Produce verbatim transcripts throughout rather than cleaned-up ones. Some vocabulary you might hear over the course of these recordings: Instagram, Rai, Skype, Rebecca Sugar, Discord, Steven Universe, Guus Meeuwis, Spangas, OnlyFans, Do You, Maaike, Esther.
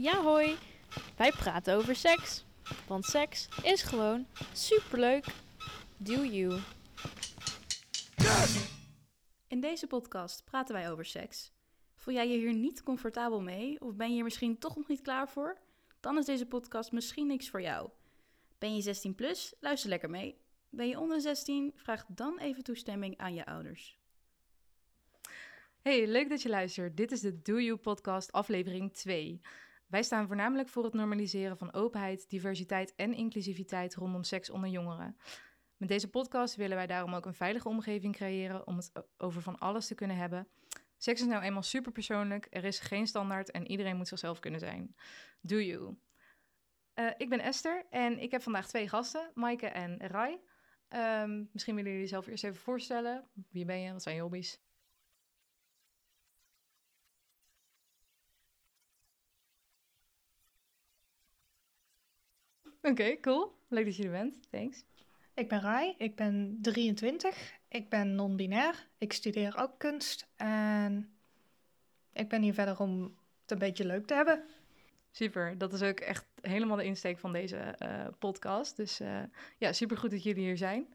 Ja, hoi. Wij praten over seks. Want seks is gewoon superleuk. Do you? In deze podcast praten wij over seks. Voel jij je hier niet comfortabel mee? Of ben je hier misschien toch nog niet klaar voor? Dan is deze podcast misschien niks voor jou. Ben je zestien plus? Luister lekker mee. Ben je onder zestien? Vraag dan even toestemming aan je ouders. Hey, leuk dat je luistert. Dit is de Do You podcast aflevering twee. Wij staan voornamelijk voor het normaliseren van openheid, diversiteit en inclusiviteit rondom seks onder jongeren. Met deze podcast willen wij daarom ook een veilige omgeving creëren om het over van alles te kunnen hebben. Seks is nou eenmaal superpersoonlijk, er is geen standaard en iedereen moet zichzelf kunnen zijn. Do you? Uh, ik ben Esther en ik heb vandaag twee gasten, Maaike en Rai. Um, misschien willen jullie jezelf eerst even voorstellen. Wie ben je? Wat zijn je hobby's? Oké, okay, cool. Leuk dat je er bent. Thanks. Ik ben Rai, ik ben drieëntwintig, ik ben non-binair, ik studeer ook kunst en ik ben hier verder om het een beetje leuk te hebben. Super, dat is ook echt helemaal de insteek van deze uh, podcast, dus uh, ja, supergoed dat jullie hier zijn.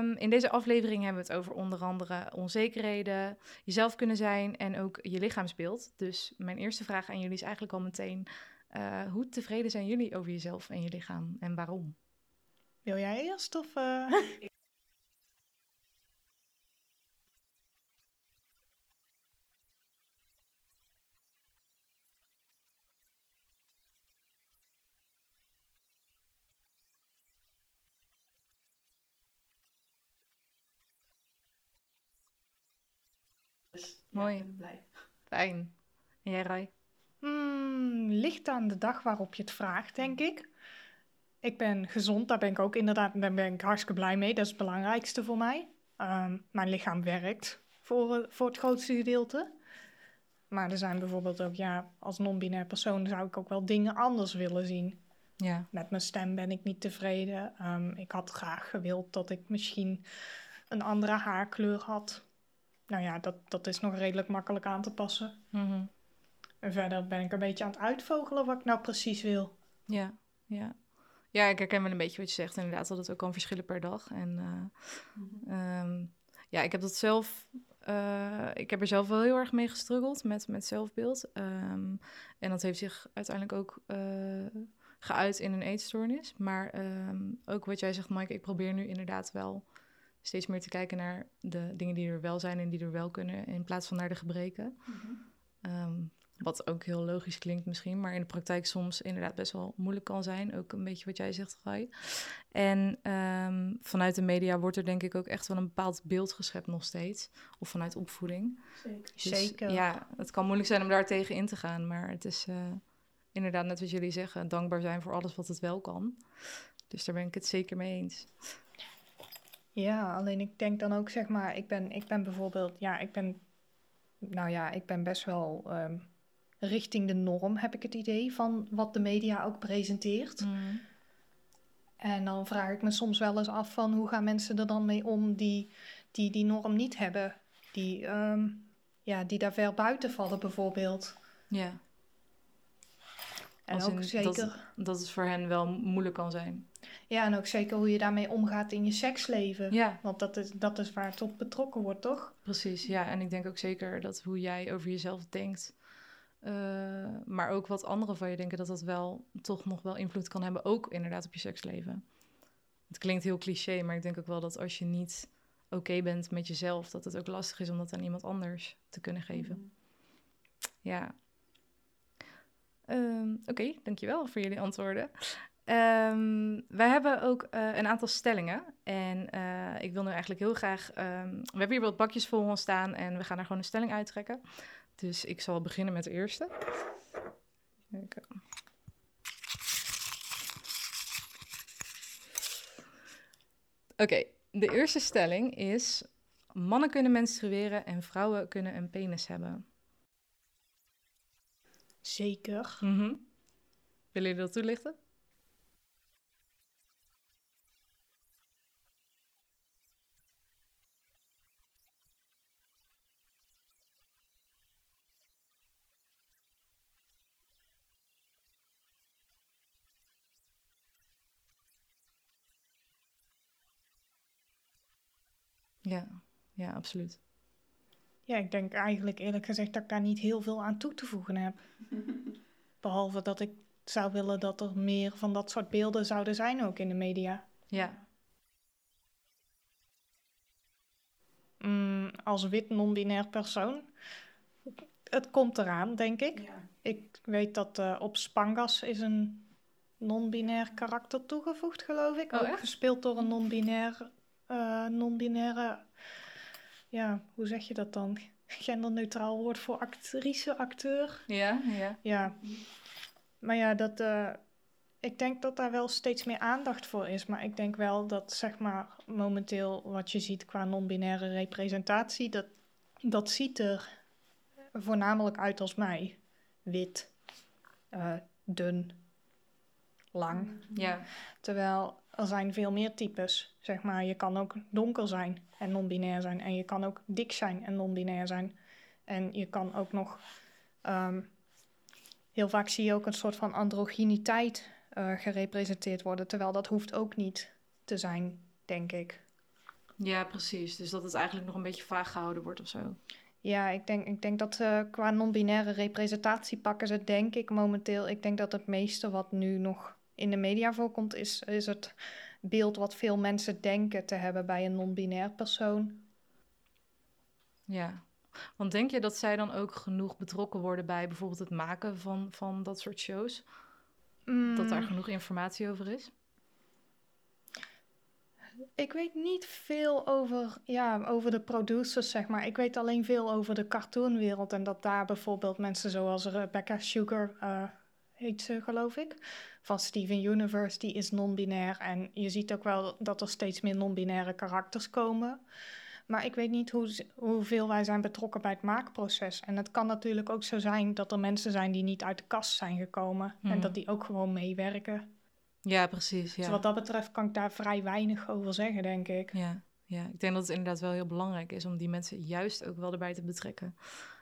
Um, in deze aflevering hebben we het over onder andere onzekerheden, jezelf kunnen zijn en ook je lichaamsbeeld. Dus mijn eerste vraag aan jullie is eigenlijk al meteen, uh, hoe tevreden zijn jullie over jezelf en je lichaam en waarom? Wil jij eerst of... Uh... dus, mooi. Ja, ik ben blij. Fijn. En jij, Rai? Hmm, ligt aan de dag waarop je het vraagt, denk ik. Ik ben gezond, daar ben ik ook inderdaad daar ben ik hartstikke blij mee. Dat is het belangrijkste voor mij. Um, mijn lichaam werkt voor, voor het grootste gedeelte. Maar er zijn bijvoorbeeld ook, ja, als non-binair persoon zou ik ook wel dingen anders willen zien. Ja. Met mijn stem ben ik niet tevreden. Um, ik had graag gewild dat ik misschien een andere haarkleur had. Nou ja, dat, dat is nog redelijk makkelijk aan te passen. Mm-hmm. En verder ben ik een beetje aan het uitvogelen wat ik nou precies wil. Ja, ja. Ja, ik herken wel een beetje wat je zegt. Inderdaad, dat het ook kan verschillen per dag. En uh, mm-hmm. um, ja, ik heb dat zelf... Uh, ik heb er zelf wel heel erg mee gestruggeld met, met zelfbeeld. Um, en dat heeft zich uiteindelijk ook uh, geuit in een eetstoornis. Maar um, ook wat jij zegt, Maaike, ik probeer nu inderdaad wel steeds meer te kijken naar de dingen die er wel zijn en die er wel kunnen, in plaats van naar de gebreken. Mm-hmm. Um, Wat ook heel logisch klinkt misschien, maar in de praktijk soms inderdaad best wel moeilijk kan zijn. Ook een beetje wat jij zegt, Rai. En um, vanuit de media wordt er denk ik ook echt wel een bepaald beeld geschept nog steeds. Of vanuit opvoeding. Zeker. Dus, Zeker. Ja, het kan moeilijk zijn om daar tegen in te gaan. Maar het is uh, inderdaad net wat jullie zeggen, dankbaar zijn voor alles wat het wel kan. Dus daar ben ik het zeker mee eens. Ja, alleen ik denk dan ook, zeg maar, ik ben, ik ben bijvoorbeeld, ja, ik ben, nou ja, ik ben best wel... Um, richting de norm, heb ik het idee, van wat de media ook presenteert. Mm. En dan vraag ik me soms wel eens af van hoe gaan mensen er dan mee om die die, die norm niet hebben, die, um, ja, die daar ver buiten vallen bijvoorbeeld. Ja. En Als ook in, zeker... Dat, dat het voor hen wel moeilijk kan zijn. Ja, en ook zeker hoe je daarmee omgaat in je seksleven. Ja. Want dat is, dat is waar het op betrokken wordt, toch? Precies, ja. En ik denk ook zeker dat hoe jij over jezelf denkt... Uh, maar ook wat anderen van je denken, dat dat wel toch nog wel invloed kan hebben, ook inderdaad op je seksleven. Het klinkt heel cliché, maar ik denk ook wel dat als je niet oké okay bent met jezelf, dat het ook lastig is om dat aan iemand anders te kunnen geven. Mm. Ja. Um, oké, okay, dankjewel voor jullie antwoorden. Um, wij hebben ook uh, een aantal stellingen en uh, ik wil nu eigenlijk heel graag... Um, we hebben hier wat bakjes vol ons staan en we gaan er gewoon een stelling uittrekken. Dus ik zal beginnen met de eerste. Oké, de eerste stelling is... mannen kunnen menstrueren en vrouwen kunnen een penis hebben. Zeker. Mm-hmm. Willen jullie dat toelichten? Ja, ja, absoluut. Ja, ik denk eigenlijk eerlijk gezegd dat ik daar niet heel veel aan toe te voegen heb. Behalve dat ik zou willen dat er meer van dat soort beelden zouden zijn ook in de media. Ja. Mm, als wit non-binair persoon, het komt eraan, denk ik. Ja. Ik weet dat uh, op Spangas is een non-binair karakter toegevoegd, geloof ik. Oh, ook echt? Gespeeld door een non-binair, uh, non-binaire... Ja, hoe zeg je dat dan? Genderneutraal woord voor actrice, acteur. Ja, ja. Ja. Maar ja, dat, uh, ik denk dat daar wel steeds meer aandacht voor is. Maar ik denk wel dat, zeg maar, momenteel wat je ziet qua non-binaire representatie, dat, dat ziet er voornamelijk uit als mij. Wit, uh, dun, lang. Ja. Terwijl er zijn veel meer types, zeg maar. Je kan ook donker zijn en non-binair zijn. En je kan ook dik zijn en non-binair zijn. En je kan ook nog... Um, heel vaak zie je ook een soort van androgyniteit uh, gerepresenteerd worden. Terwijl dat hoeft ook niet te zijn, denk ik. Ja, precies. Dus dat het eigenlijk nog een beetje vaag gehouden wordt of zo. Ja, ik denk, ik denk dat uh, qua non-binaire representatie pakken ze denk ik momenteel... Ik denk dat het meeste wat nu nog in de media voorkomt... is, is het beeld wat veel mensen denken te hebben bij een non-binair persoon. Ja, want denk je dat zij dan ook genoeg betrokken worden... bij bijvoorbeeld het maken van, van dat soort shows? Mm. Dat daar genoeg informatie over is? Ik weet niet veel over, ja, over de producers, zeg maar. Ik weet alleen veel over de cartoonwereld... en dat daar bijvoorbeeld mensen zoals Rebecca Sugar... Uh, heet ze, geloof ik, van Steven Universe, die is non-binair. En je ziet ook wel dat er steeds meer non-binaire karakters komen. Maar ik weet niet hoe, hoeveel wij zijn betrokken bij het maakproces. En het kan natuurlijk ook zo zijn dat er mensen zijn die niet uit de kast zijn gekomen. Hmm. En dat die ook gewoon meewerken. Ja, precies. Ja. Dus wat dat betreft kan ik daar vrij weinig over zeggen, denk ik. Ja, ja, ik denk dat het inderdaad wel heel belangrijk is om die mensen juist ook wel erbij te betrekken.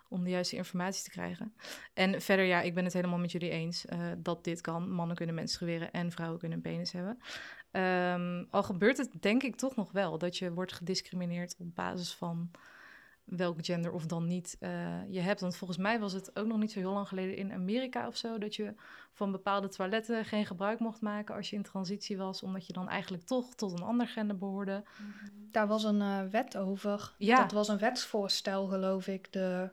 Om de juiste informatie te krijgen. En verder, ja, ik ben het helemaal met jullie eens uh, dat dit kan. Mannen kunnen menstrueren en vrouwen kunnen een penis hebben. Um, al gebeurt het denk ik toch nog wel dat je wordt gediscrimineerd op basis van welk gender of dan niet uh, je hebt. Want volgens mij was het ook nog niet zo heel lang geleden in Amerika of zo... dat je van bepaalde toiletten geen gebruik mocht maken als je in transitie was... omdat je dan eigenlijk toch tot een ander gender behoorde. Daar was een uh, wet over. Ja. Dat was een wetsvoorstel, geloof ik. De,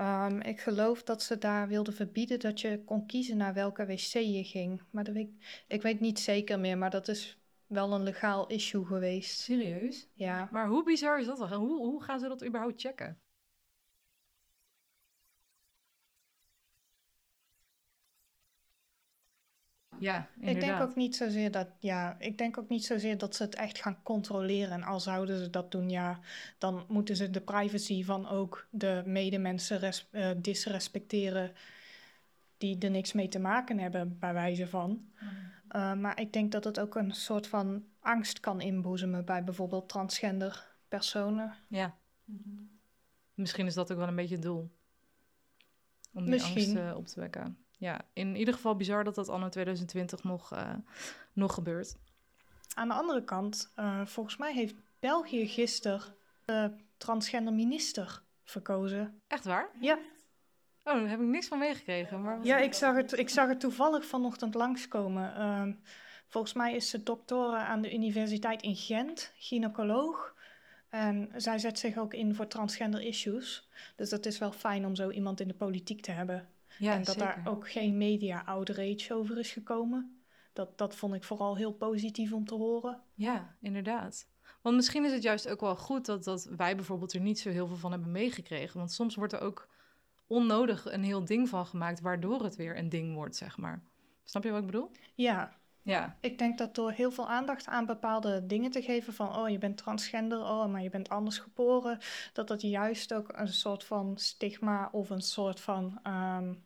um, ik geloof dat ze daar wilden verbieden dat je kon kiezen naar welke wc je ging. Maar dat weet, ik weet niet zeker meer, maar dat is... wel een legaal issue geweest. Serieus? Ja. Maar hoe bizar is dat dan? Hoe, hoe gaan ze dat überhaupt checken? Ja, inderdaad. Ik denk ook niet zozeer dat, ja, ik denk ook niet zozeer dat ze het echt gaan controleren. En al zouden ze dat doen, ja, dan moeten ze de privacy van ook de medemensen res, uh, disrespecteren... die er niks mee te maken hebben, bij wijze van... Mm. Uh, maar ik denk dat het ook een soort van angst kan inboezemen bij bijvoorbeeld transgender personen. Ja. Mm-hmm. Misschien is dat ook wel een beetje het doel. Om die Misschien. angst uh, op te wekken. Ja, in ieder geval bizar dat dat anno twintig twintig nog, uh, nog gebeurt. Aan de andere kant, uh, volgens mij heeft België gisteren de transgender minister verkozen. Echt waar? Ja. Oh, daar heb ik niks van meegekregen. Maar ja, ik zag, het, ik zag het toevallig vanochtend langskomen. Uh, volgens mij is ze doctor aan de universiteit in Gent, gynaecoloog. En zij zet zich ook in voor transgender issues. Dus dat is wel fijn om zo iemand in de politiek te hebben. Ja, en dat zeker. Daar ook geen media outrage over is gekomen. Dat, dat vond ik vooral heel positief om te horen. Ja, inderdaad. Want misschien is het juist ook wel goed dat, dat wij bijvoorbeeld er niet zo heel veel van hebben meegekregen. Want soms wordt er ook... onnodig een heel ding van gemaakt... waardoor het weer een ding wordt, zeg maar. Snap je wat ik bedoel? Ja. Ja. Ik denk dat door heel veel aandacht aan bepaalde dingen te geven... van, oh, je bent transgender, oh, maar je bent anders geboren... dat dat juist ook een soort van stigma... of een soort van um,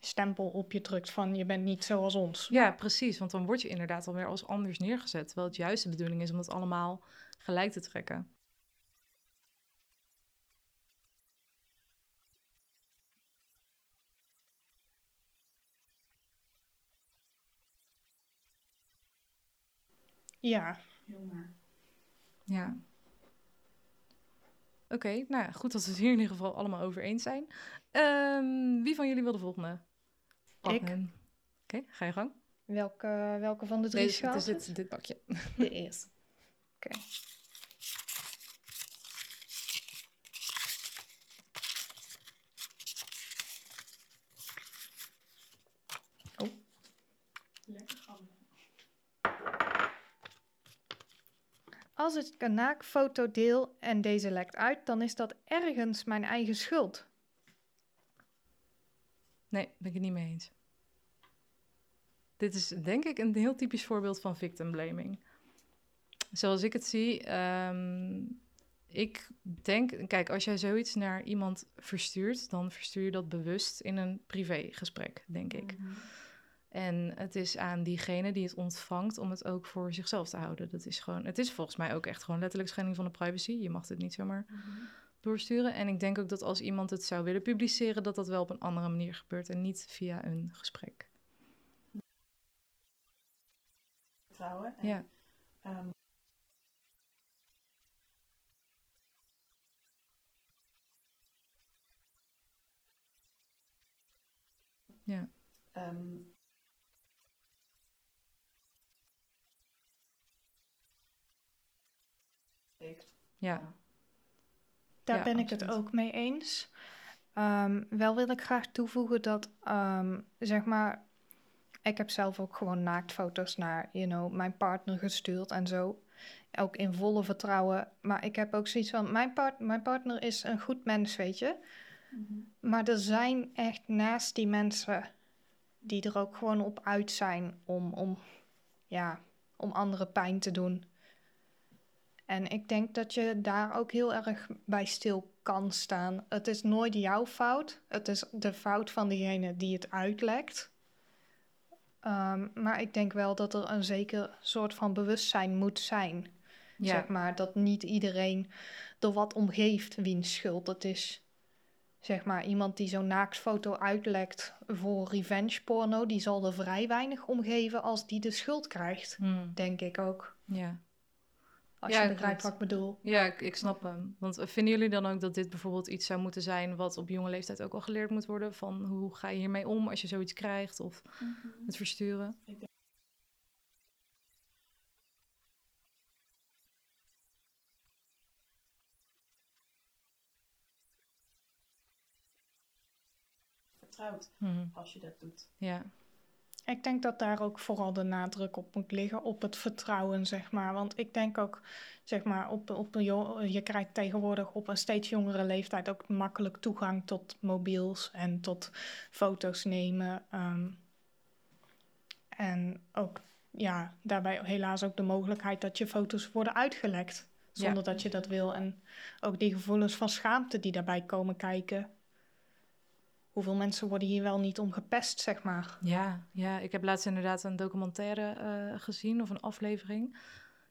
stempel op je drukt van... je bent niet zoals ons. Ja, precies, want dan word je inderdaad alweer als anders neergezet... terwijl het juist de bedoeling is om het allemaal gelijk te trekken. Ja. Heel maar. Ja. Oké, okay, nou goed dat we het hier in ieder geval allemaal over eens zijn. Um, wie van jullie wil de volgende? Pak ik. Oké, okay, ga je gang. Welke, welke van de drie Deze, het is dit, dit pakje. De eerste. Oké. Okay. Oh. Lekker gammel. Als ik een naaktfoto deel en deze lekt uit, dan is dat ergens mijn eigen schuld. Nee, ben ik het niet mee eens. Dit is denk ik een heel typisch voorbeeld van victim blaming. Zoals ik het zie, um, ik denk... Kijk, als jij zoiets naar iemand verstuurt, dan verstuur je dat bewust in een privégesprek, denk ik. Mm-hmm. En het is aan diegene die het ontvangt om het ook voor zichzelf te houden. Dat is gewoon, het is volgens mij ook echt gewoon letterlijk schending van de privacy. Je mag dit niet zomaar mm-hmm. doorsturen. En ik denk ook dat als iemand het zou willen publiceren, dat dat wel op een andere manier gebeurt en niet via een gesprek. Vertrouwen. En, ja. Um... Ja. Um... Ja. Daar ja, ben absoluut. Ik het ook mee eens. Um, wel wil ik graag toevoegen dat, um, zeg maar, ik heb zelf ook gewoon naaktfoto's naar, you know, mijn partner gestuurd en zo. Ook in volle vertrouwen. Maar ik heb ook zoiets van, mijn, part- mijn partner is een goed mens, weet je. Mm-hmm. Maar er zijn echt naast die mensen die er ook gewoon op uit zijn om, om, ja, om anderen pijn te doen. En ik denk dat je daar ook heel erg bij stil kan staan. Het is nooit jouw fout. Het is de fout van degene die het uitlekt. Um, maar ik denk wel dat er een zeker soort van bewustzijn moet zijn. Ja. Zeg maar, dat niet iedereen er wat omgeeft wiens schuld het is. Zeg maar, iemand die zo'n naaktfoto uitlekt voor revenge porno, die zal er vrij weinig omgeven als die de schuld krijgt. Hmm. Denk ik ook. Ja. Als ja, je begrijpt wat ik bedoel. Ja, ik, ik snap hem. Want vinden jullie dan ook dat dit bijvoorbeeld iets zou moeten zijn wat op jonge leeftijd ook al geleerd moet worden? Van hoe ga je hiermee om als je zoiets krijgt of mm-hmm. het versturen? Ik denk... Vertrouwd mm-hmm. als je dat doet. Ja. Ik denk dat daar ook vooral de nadruk op moet liggen, op het vertrouwen, zeg maar. Want ik denk ook, zeg maar, op, op een, je krijgt tegenwoordig op een steeds jongere leeftijd ook makkelijk toegang tot mobiels en tot foto's nemen. Um, en ook, ja, daarbij helaas ook de mogelijkheid dat je foto's worden uitgelekt, zonder ja. dat je dat wil. En ook die gevoelens van schaamte die daarbij komen kijken. Hoeveel mensen worden hier wel niet om gepest, zeg maar. Ja, ja, ik heb laatst inderdaad een documentaire uh, gezien of een aflevering. Ik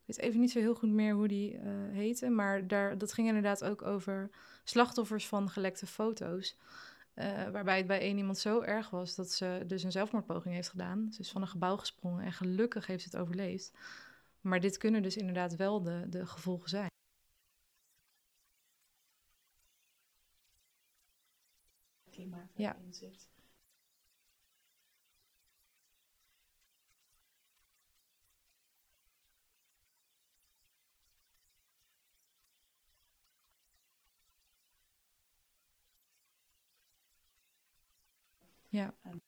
weet even niet zo heel goed meer hoe die uh, heette. Maar daar, dat ging inderdaad ook over slachtoffers van gelekte foto's. Uh, waarbij het bij één iemand zo erg was dat ze dus een zelfmoordpoging heeft gedaan. Ze is van een gebouw gesprongen en gelukkig heeft ze het overleefd. Maar dit kunnen dus inderdaad wel de, de gevolgen zijn. Ja. Zit. Ja. Um.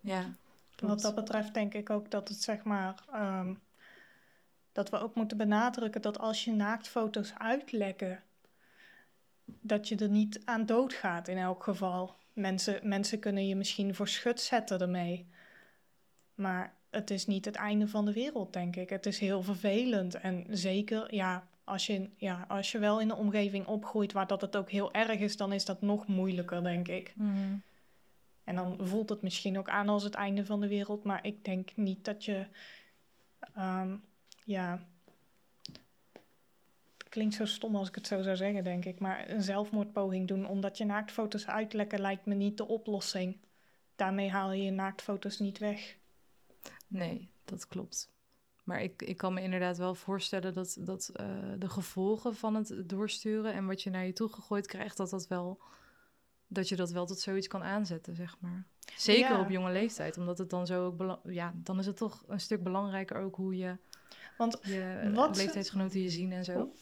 Ja. Wat dat betreft denk ik ook dat het zeg maar um, dat we ook moeten benadrukken dat als je naaktfoto's uitlekken, dat je er niet aan doodgaat in elk geval. Mensen, mensen kunnen je misschien voor schut zetten ermee. Maar het is niet het einde van de wereld, denk ik. Het is heel vervelend. En zeker, ja, als je, ja, als je wel in een omgeving opgroeit waar dat het ook heel erg is, dan is dat nog moeilijker, denk ik. Mm-hmm. En dan voelt het misschien ook aan als het einde van de wereld. Maar ik denk niet dat je... Um, ja... klinkt zo stom als ik het zo zou zeggen, denk ik. Maar een zelfmoordpoging doen omdat je naaktfoto's uitlekken lijkt me niet de oplossing. Daarmee haal je je naaktfoto's niet weg. Nee, dat klopt. Maar ik, ik kan me inderdaad wel voorstellen dat, dat uh, de gevolgen van het doorsturen en wat je naar je toe gegooid krijgt, dat, dat, wel, dat je dat wel tot zoiets kan aanzetten, zeg maar. Zeker ja. Op jonge leeftijd, omdat het dan zo ook... Bela- ja, dan is het toch een stuk belangrijker ook hoe je, want je wat leeftijdsgenoten je zien en zo.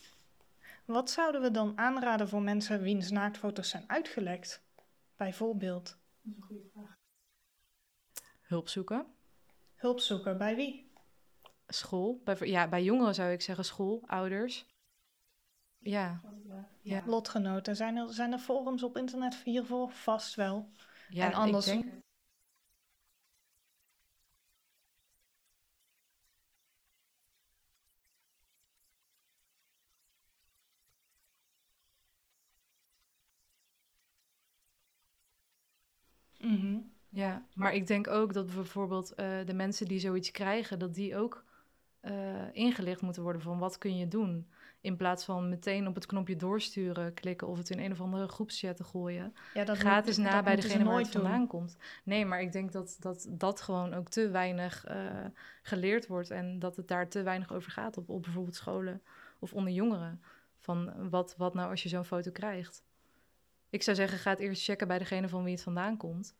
Wat zouden we dan aanraden voor mensen wiens naaktfoto's zijn uitgelekt? Bijvoorbeeld. Dat is een goede vraag. Hulp zoeken. Hulp zoeken, bij wie? School. Bij, ja, bij jongeren zou ik zeggen school, ouders. Ja. ja. Lotgenoten. Zijn er, zijn er forums op internet hiervoor? Vast wel. Ja, en anders... ik denk... Mm-hmm. Ja, maar ik denk ook dat bijvoorbeeld uh, de mensen die zoiets krijgen, dat die ook uh, ingelicht moeten worden van wat kun je doen. In plaats van meteen op het knopje doorsturen klikken of het in een of andere groepschat te gooien. Ja, dat gaat eens na bij degene waar het vandaan doen. Komt. Nee, maar ik denk dat dat, dat gewoon ook te weinig uh, geleerd wordt en dat het daar te weinig over gaat op, op bijvoorbeeld scholen of onder jongeren. Van wat, wat nou als je zo'n foto krijgt? Ik zou zeggen, ga het eerst checken bij degene van wie het vandaan komt.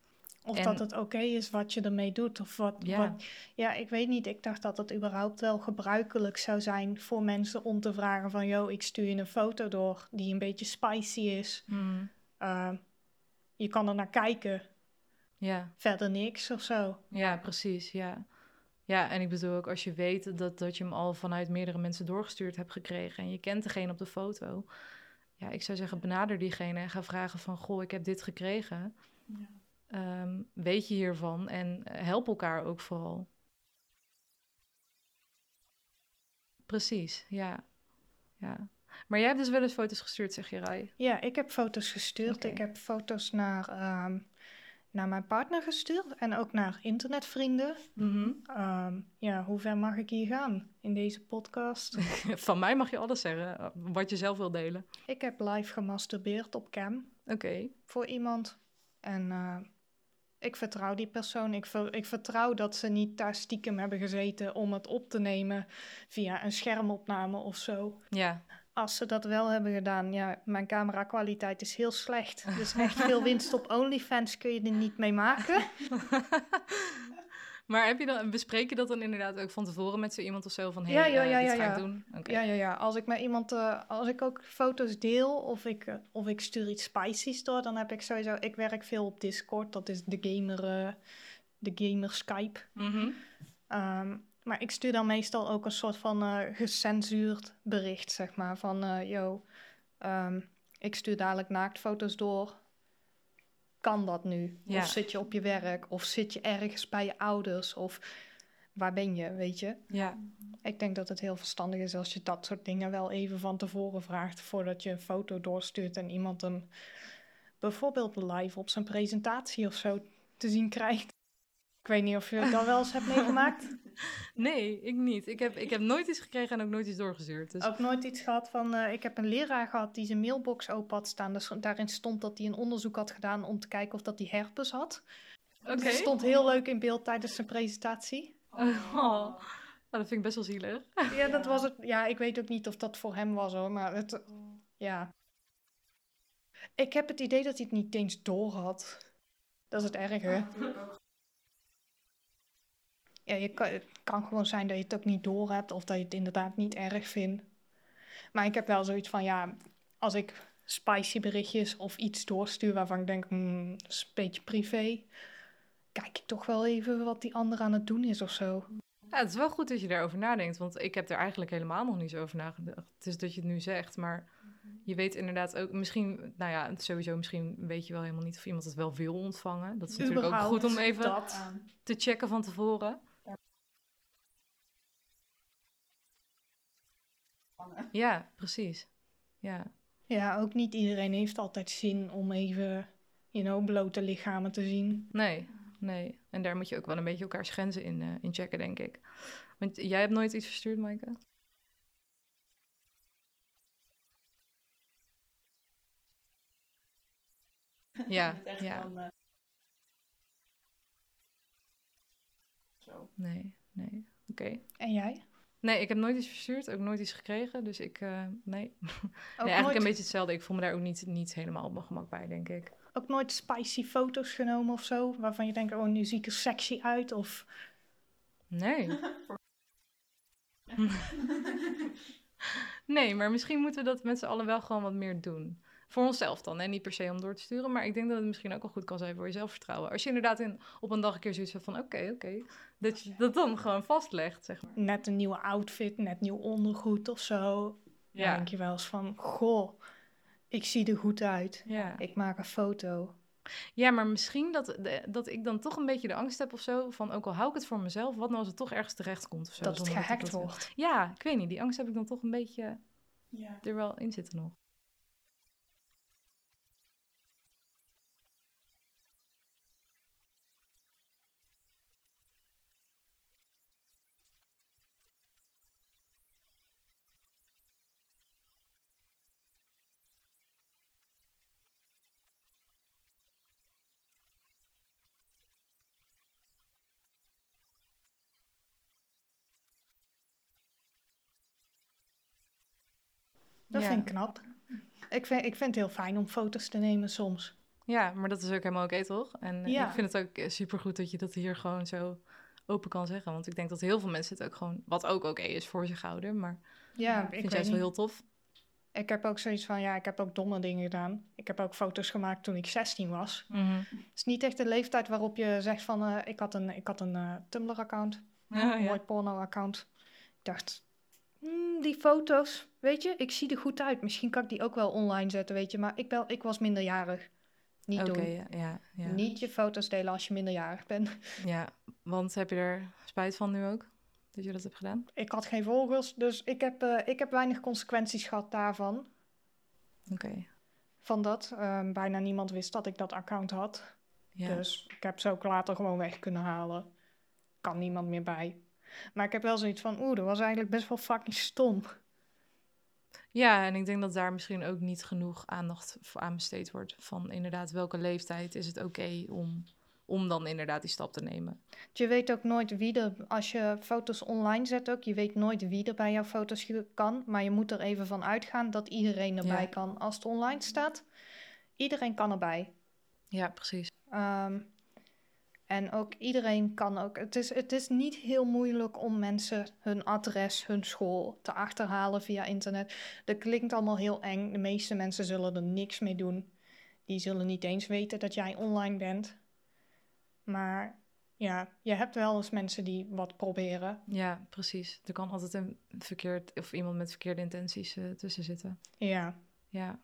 Of en... dat het oké okay is wat je ermee doet. Of wat, ja. wat. Ja, ik weet niet. Ik dacht dat het überhaupt wel gebruikelijk zou zijn voor mensen om te vragen van... yo, ik stuur je een foto door die een beetje spicy is. Mm. Uh, je kan er naar kijken. Ja. Verder niks of zo. Ja, precies. Ja. Ja, en ik bedoel ook als je weet dat, dat je hem al vanuit meerdere mensen doorgestuurd hebt gekregen... en je kent degene op de foto... Ja, ik zou zeggen, benader diegene en ga vragen van... goh, ik heb dit gekregen. Ja. Um, weet je hiervan? En help elkaar ook vooral. Precies, ja. ja. Maar jij hebt dus wel eens foto's gestuurd, zeg je, Rai? Ja, ik heb foto's gestuurd. Okay. Ik heb foto's naar, um, naar mijn partner gestuurd. En ook naar internetvrienden. Mm-hmm. Um, ja, hoe ver mag ik hier gaan in deze podcast? Van mij mag je alles zeggen, wat je zelf wil delen. Ik heb live gemasturbeerd op cam. Oké. Okay. Voor iemand. En uh, ik vertrouw die persoon. Ik, ver- ik vertrouw dat ze niet daar stiekem hebben gezeten om het op te nemen via een schermopname of zo. Ja. Als ze dat wel hebben gedaan, ja, mijn camerakwaliteit is heel slecht. Dus echt veel winst op OnlyFans kun je er niet mee maken. Maar heb je dan, bespreek je dat dan inderdaad ook van tevoren met zo iemand of zo? Van, hey, ja, ja, ja, uh, dit ja, ga ja. ik doen. Okay. Ja, ja, ja. Als ik met iemand, uh, als ik ook foto's deel of ik, uh, of ik stuur iets spicy's door, dan heb ik sowieso, ik werk veel op Discord. Dat is de gamer, uh, de gamer Skype. Mm-hmm. Um, maar ik stuur dan meestal ook een soort van uh, gecensuurd bericht, zeg maar. Van, uh, yo, um, ik stuur dadelijk naaktfoto's door. Kan dat nu? Ja. Of zit je op je werk? Of zit je ergens bij je ouders? Of waar ben je, weet je? Ja. Ik denk dat het heel verstandig is als je dat soort dingen wel even van tevoren vraagt... voordat je een foto doorstuurt en iemand hem bijvoorbeeld live op zijn presentatie of zo te zien krijgt. Ik weet niet of je dat wel eens hebt meegemaakt. Nee, ik niet. Ik heb, ik heb nooit iets gekregen en ook nooit iets doorgestuurd. Dus... Ook nooit iets gehad van... Uh, ik heb een leraar gehad die zijn mailbox open had staan. Dus daarin stond dat hij een onderzoek had gedaan om te kijken of dat hij herpes had. Okay. Dat stond heel leuk in beeld tijdens zijn presentatie. Oh. Oh, dat vind ik best wel zielig. Ja, dat was het. Ja, ik weet ook niet of dat voor hem was hoor, maar het... Ja. Ik heb het idee dat hij het niet eens door had. Dat is het erge. Ja, je kan, het kan gewoon zijn dat je het ook niet door hebt of dat je het inderdaad niet erg vindt. Maar ik heb wel zoiets van, ja, als ik spicy berichtjes of iets doorstuur waarvan ik denk, hmm, dat is een beetje privé. Kijk ik toch wel even wat die ander aan het doen is of zo. Ja, het is wel goed dat je daarover nadenkt, want ik heb er eigenlijk helemaal nog niet zo over nagedacht. Het is dat je het nu zegt, maar je weet inderdaad ook, misschien, nou ja, sowieso misschien weet je wel helemaal niet of iemand het wel wil ontvangen. Dat is natuurlijk ook goed om even dat. te checken van tevoren. Ja, precies. Ja. ja, ook niet iedereen heeft altijd zin om even, you know, blote lichamen te zien. Nee, nee. En daar moet je ook wel een beetje elkaars grenzen in, uh, in checken, denk ik. Want jij hebt nooit iets verstuurd, Maaike? Ja. Echt ja. Van, uh... Zo. Nee, nee. Oké. Okay. En jij? Nee, ik heb nooit iets verstuurd, ook nooit iets gekregen. Dus ik, uh, nee. nee eigenlijk nooit... een beetje hetzelfde. Ik voel me daar ook niet, niet helemaal op mijn gemak bij, denk ik. Ook nooit spicy foto's genomen of zo? Waarvan je denkt, oh, nu zie ik er sexy uit, of... Nee. Nee, maar misschien moeten we dat met z'n allen wel gewoon wat meer doen. Voor onszelf dan, hè? Niet per se om door te sturen. Maar ik denk dat het misschien ook wel goed kan zijn voor je zelfvertrouwen. Als je inderdaad in, op een dag een keer zoiets hebt van... oké, okay, oké, okay, dat je dat dan gewoon vastlegt, zeg maar. Net een nieuwe outfit, net nieuw ondergoed of zo. Ja. Dan denk je wel eens van... goh, ik zie er goed uit. Ja. Ik maak een foto. Ja, maar misschien dat, dat ik dan toch een beetje de angst heb of zo... van ook al hou ik het voor mezelf... wat nou als het toch ergens terecht komt of zo. Dat het gehackt wordt. Ja, ik weet niet. Die angst heb ik dan toch een beetje ja. er wel in zitten nog. Dat ja. vind ik knap. Ik vind, ik vind het heel fijn om foto's te nemen soms. Ja, maar dat is ook helemaal oké, okay, toch? En ja. ik vind het ook supergoed dat je dat hier gewoon zo open kan zeggen. Want ik denk dat heel veel mensen het ook gewoon... wat ook oké okay is voor zich houden. Maar ja, nou, ik vind jij het wel heel tof. Ik heb ook zoiets van, ja, ik heb ook domme dingen gedaan. Ik heb ook foto's gemaakt toen ik zestien was. Mm-hmm. Het is niet echt de leeftijd waarop je zegt van... Uh, ik had een, ik had een uh, Tumblr-account. Oh, een ja. mooi porno-account. Ik dacht... Mm, die foto's, weet je, ik zie er goed uit. Misschien kan ik die ook wel online zetten, weet je. Maar ik, wel, ik was minderjarig. Niet okay, doen. Ja, ja, ja. Niet je foto's delen als je minderjarig bent. Ja, want heb je er spijt van nu ook? Dat je dat hebt gedaan? Ik had geen volgers, dus ik heb, uh, ik heb weinig consequenties gehad daarvan. Oké. Okay. Van dat. Uh, bijna niemand wist dat ik dat account had. Ja. Dus ik heb ze ook later gewoon weg kunnen halen. Kan niemand meer bij. Maar ik heb wel zoiets van, oeh, dat was eigenlijk best wel fucking stom. Ja, en ik denk dat daar misschien ook niet genoeg aandacht aan besteed wordt. Van inderdaad, welke leeftijd is het oké okay om, om dan inderdaad die stap te nemen. Je weet ook nooit wie er, als je foto's online zet ook, je weet nooit wie er bij jouw foto's kan. Maar je moet er even van uitgaan dat iedereen erbij ja. kan. Als het online staat, iedereen kan erbij. Ja, precies. Um, En ook iedereen kan ook... Het is, het is niet heel moeilijk om mensen hun adres, hun school te achterhalen via internet. Dat klinkt allemaal heel eng. De meeste mensen zullen er niks mee doen. Die zullen niet eens weten dat jij online bent. Maar ja, je hebt wel eens mensen die wat proberen. Ja, precies. Er kan altijd een verkeerd of iemand met verkeerde intenties uh, tussen zitten. Ja. Ja.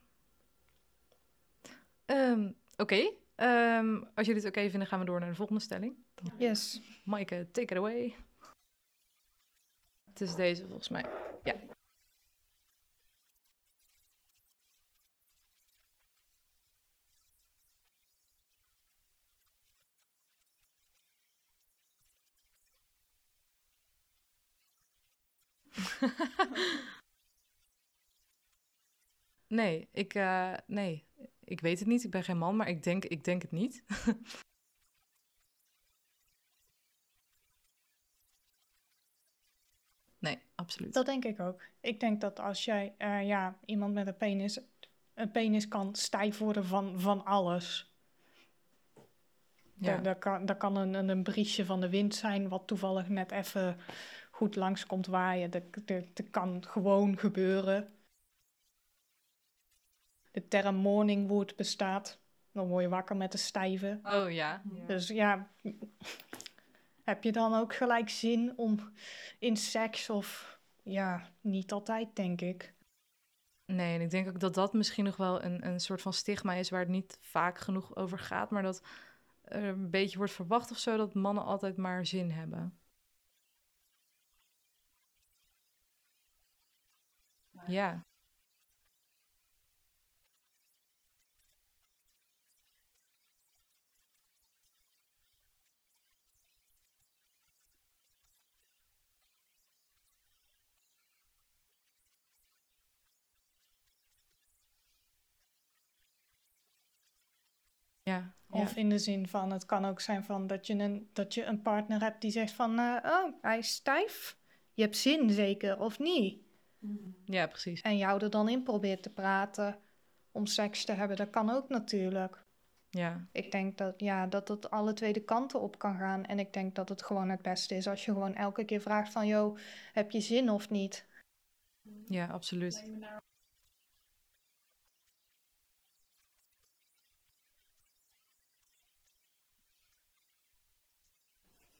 Um, Oké. Okay. Um, als jullie het oké vinden, gaan we door naar de volgende stelling. Yes. Maaike, take it away. Het is deze volgens mij. Ja. Nee, ik... Uh, nee. Ik weet het niet, ik ben geen man, maar ik denk, ik denk het niet. Nee, absoluut. Dat denk ik ook. Ik denk dat als jij, uh, ja, iemand met een penis... een penis kan stijf worden van, van alles. Ja. Daar, daar kan, daar kan een, een briesje van de wind zijn... wat toevallig net even goed langs komt waaien. Dat, dat, dat kan gewoon gebeuren... De term morningwood bestaat. Dan word je wakker met de stijve. Oh ja. ja. Dus ja, heb je dan ook gelijk zin om in seks of... Ja, niet altijd, denk ik. Nee, en ik denk ook dat dat misschien nog wel een, een soort van stigma is... waar het niet vaak genoeg over gaat. Maar dat er een beetje wordt verwacht of zo... dat mannen altijd maar zin hebben. Ja. Ja. Of ja. in de zin van, het kan ook zijn van dat je een, dat je een partner hebt die zegt van... Uh, oh, hij is stijf. Je hebt zin zeker, of niet? Ja, precies. En jou er dan in probeert te praten om seks te hebben. Dat kan ook natuurlijk. Ja. Ik denk dat, ja, dat het alle twee de kanten op kan gaan. En ik denk dat het gewoon het beste is als je gewoon elke keer vraagt van... Yo, heb je zin of niet? Ja, absoluut.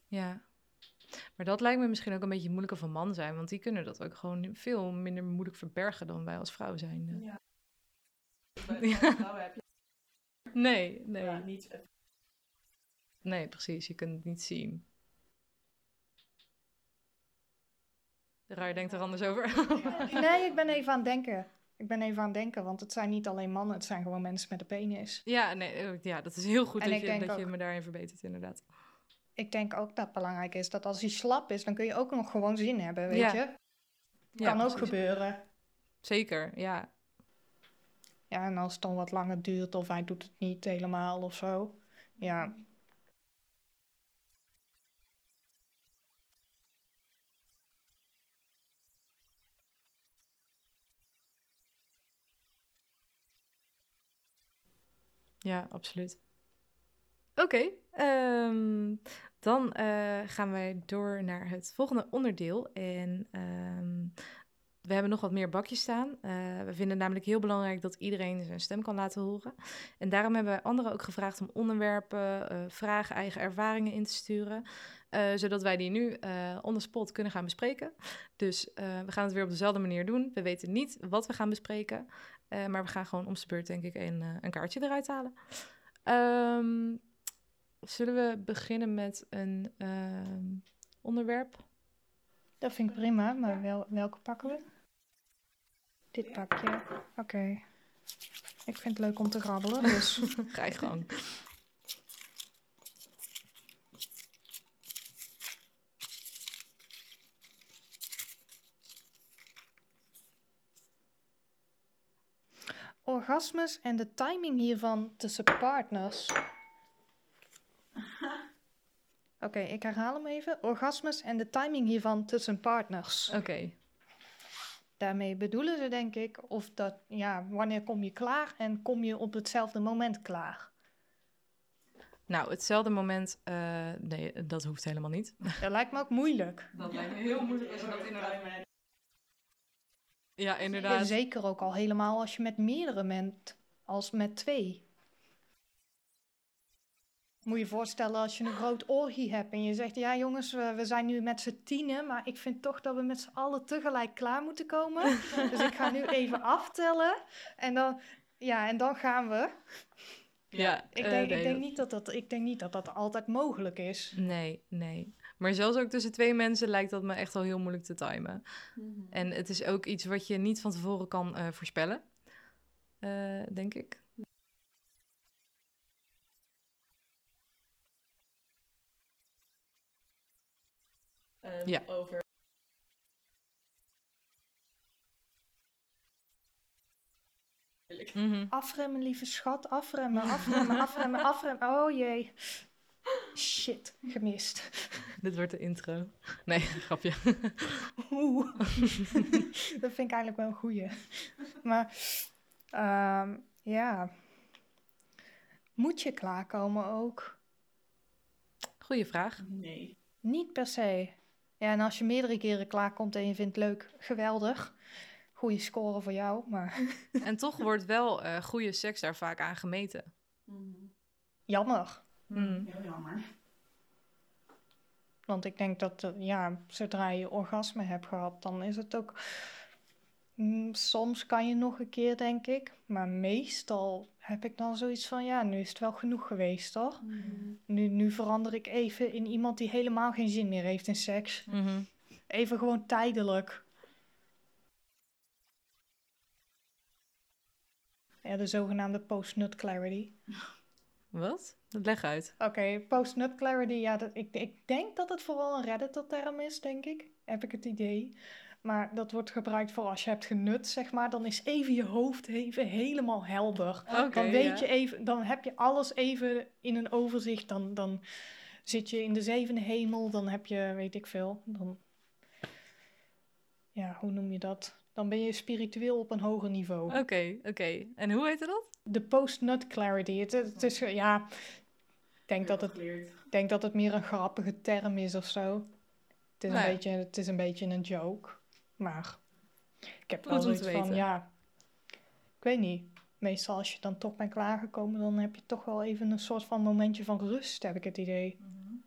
Ja, maar dat lijkt me misschien ook een beetje moeilijker van man zijn, want die kunnen dat ook gewoon veel minder moeilijk verbergen dan wij als vrouw zijn. Ja. Ja. Nee, nee. Ja, niet... Nee, precies, je kunt het niet zien. De Rai denkt er anders over. Nee, ik ben even aan het denken. Ik ben even aan het denken, want het zijn niet alleen mannen, het zijn gewoon mensen met een penis. Ja, nee, ja, dat is heel goed en dat, je, dat ook... je me daarin verbetert, inderdaad. Ik denk ook dat het belangrijk is dat als hij slap is, dan kun je ook nog gewoon zin hebben, weet ja. je. Kan ja, ook gebeuren. Zeker, ja. Ja, en als het dan wat langer duurt of hij doet het niet helemaal of zo. Ja. Ja, absoluut. Oké, okay, um, dan uh, gaan wij door naar het volgende onderdeel. En um, we hebben nog wat meer bakjes staan. Uh, we vinden het namelijk heel belangrijk dat iedereen zijn stem kan laten horen. En daarom hebben wij anderen ook gevraagd om onderwerpen, uh, vragen, eigen ervaringen in te sturen. Uh, zodat wij die nu uh, on the spot kunnen gaan bespreken. Dus uh, we gaan het weer op dezelfde manier doen. We weten niet wat we gaan bespreken. Uh, maar we gaan gewoon om de beurt denk ik een, uh, een kaartje eruit halen. Um, Zullen we beginnen met een uh, onderwerp? Dat vind ik prima, maar wel, welke pakken we? Dit pakje. Oké. Okay. Ik vind het leuk om te grabbelen, dus... Ga je gang. Orgasmes en de timing hiervan tussen partners... Oké, okay, ik herhaal hem even. Orgasmes en de timing hiervan tussen partners. Oké. Okay. Daarmee bedoelen ze denk ik of dat, ja, wanneer kom je klaar en kom je op hetzelfde moment klaar? Nou, hetzelfde moment, uh, nee, dat hoeft helemaal niet. Dat lijkt me ook moeilijk. Dat lijkt me heel moeilijk. Is dat inderdaad... Ja, inderdaad. Zeker ook al helemaal als je met meerdere bent, als met twee. Moet je voorstellen als je een groot orgie hebt en je zegt... ja jongens, we, we zijn nu met z'n tienen... maar ik vind toch dat we met z'n allen tegelijk klaar moeten komen. Dus ik ga nu even aftellen. En dan, ja, en dan gaan we. Ja, ik, denk, uh, nee, ik, denk niet dat dat, ik denk niet dat dat altijd mogelijk is. Nee, nee. Maar zelfs ook tussen twee mensen lijkt dat me echt al heel moeilijk te timen. Mm-hmm. En het is ook iets wat je niet van tevoren kan uh, voorspellen. Uh, denk ik. Um, ja. Over... Mm-hmm. Afremmen, lieve schat. Afremmen, afremmen, afremmen, afremmen. Oh jee. Shit, gemist. Dit wordt de intro. Nee, grapje. Oeh. Dat vind ik eigenlijk wel een goeie. Maar um, ja. Moet je klaarkomen ook? Goeie vraag. Nee. Niet per se. Ja, en als je meerdere keren klaarkomt en je vindt het leuk, geweldig. Goede score voor jou, maar... En toch wordt wel uh, goede seks daar vaak aan gemeten. Mm. Jammer. Mm. Heel jammer. Want ik denk dat, uh, ja, zodra je orgasme hebt gehad, dan is het ook... Mm, soms kan je nog een keer, denk ik. Maar meestal heb ik dan zoiets van, ja, nu is het wel genoeg geweest, toch? Mm-hmm. Nu, nu verander ik even in iemand die helemaal geen zin meer heeft in seks. Mm-hmm. Even gewoon tijdelijk. Ja, de zogenaamde post-nut clarity. Wat? Dat leg uit. Oké, okay, post-nut clarity, ja, dat, ik, ik denk dat het vooral een Redditor-term is, denk ik. Heb ik het idee. Maar dat wordt gebruikt voor als je hebt genut, zeg maar. Dan is even je hoofd even helemaal helder. Okay, dan weet yeah. je even, dan heb je alles even in een overzicht. Dan, dan zit je in de zevende hemel. Dan heb je, weet ik veel. Dan, ja, hoe noem je dat? Dan ben je spiritueel op een hoger niveau. Oké, okay, oké. Okay. En hoe heette dat? De post-nut clarity. Het, het is, ja... Ik denk dat, het, denk dat het meer een grappige term is of zo. Het is, nee. een, beetje, het is een beetje een joke. Maar ik heb wel zoiets van, ja... Ik weet niet. Meestal als je dan toch bent klaargekomen... dan heb je toch wel even een soort van momentje van rust, heb ik het idee. Mm-hmm.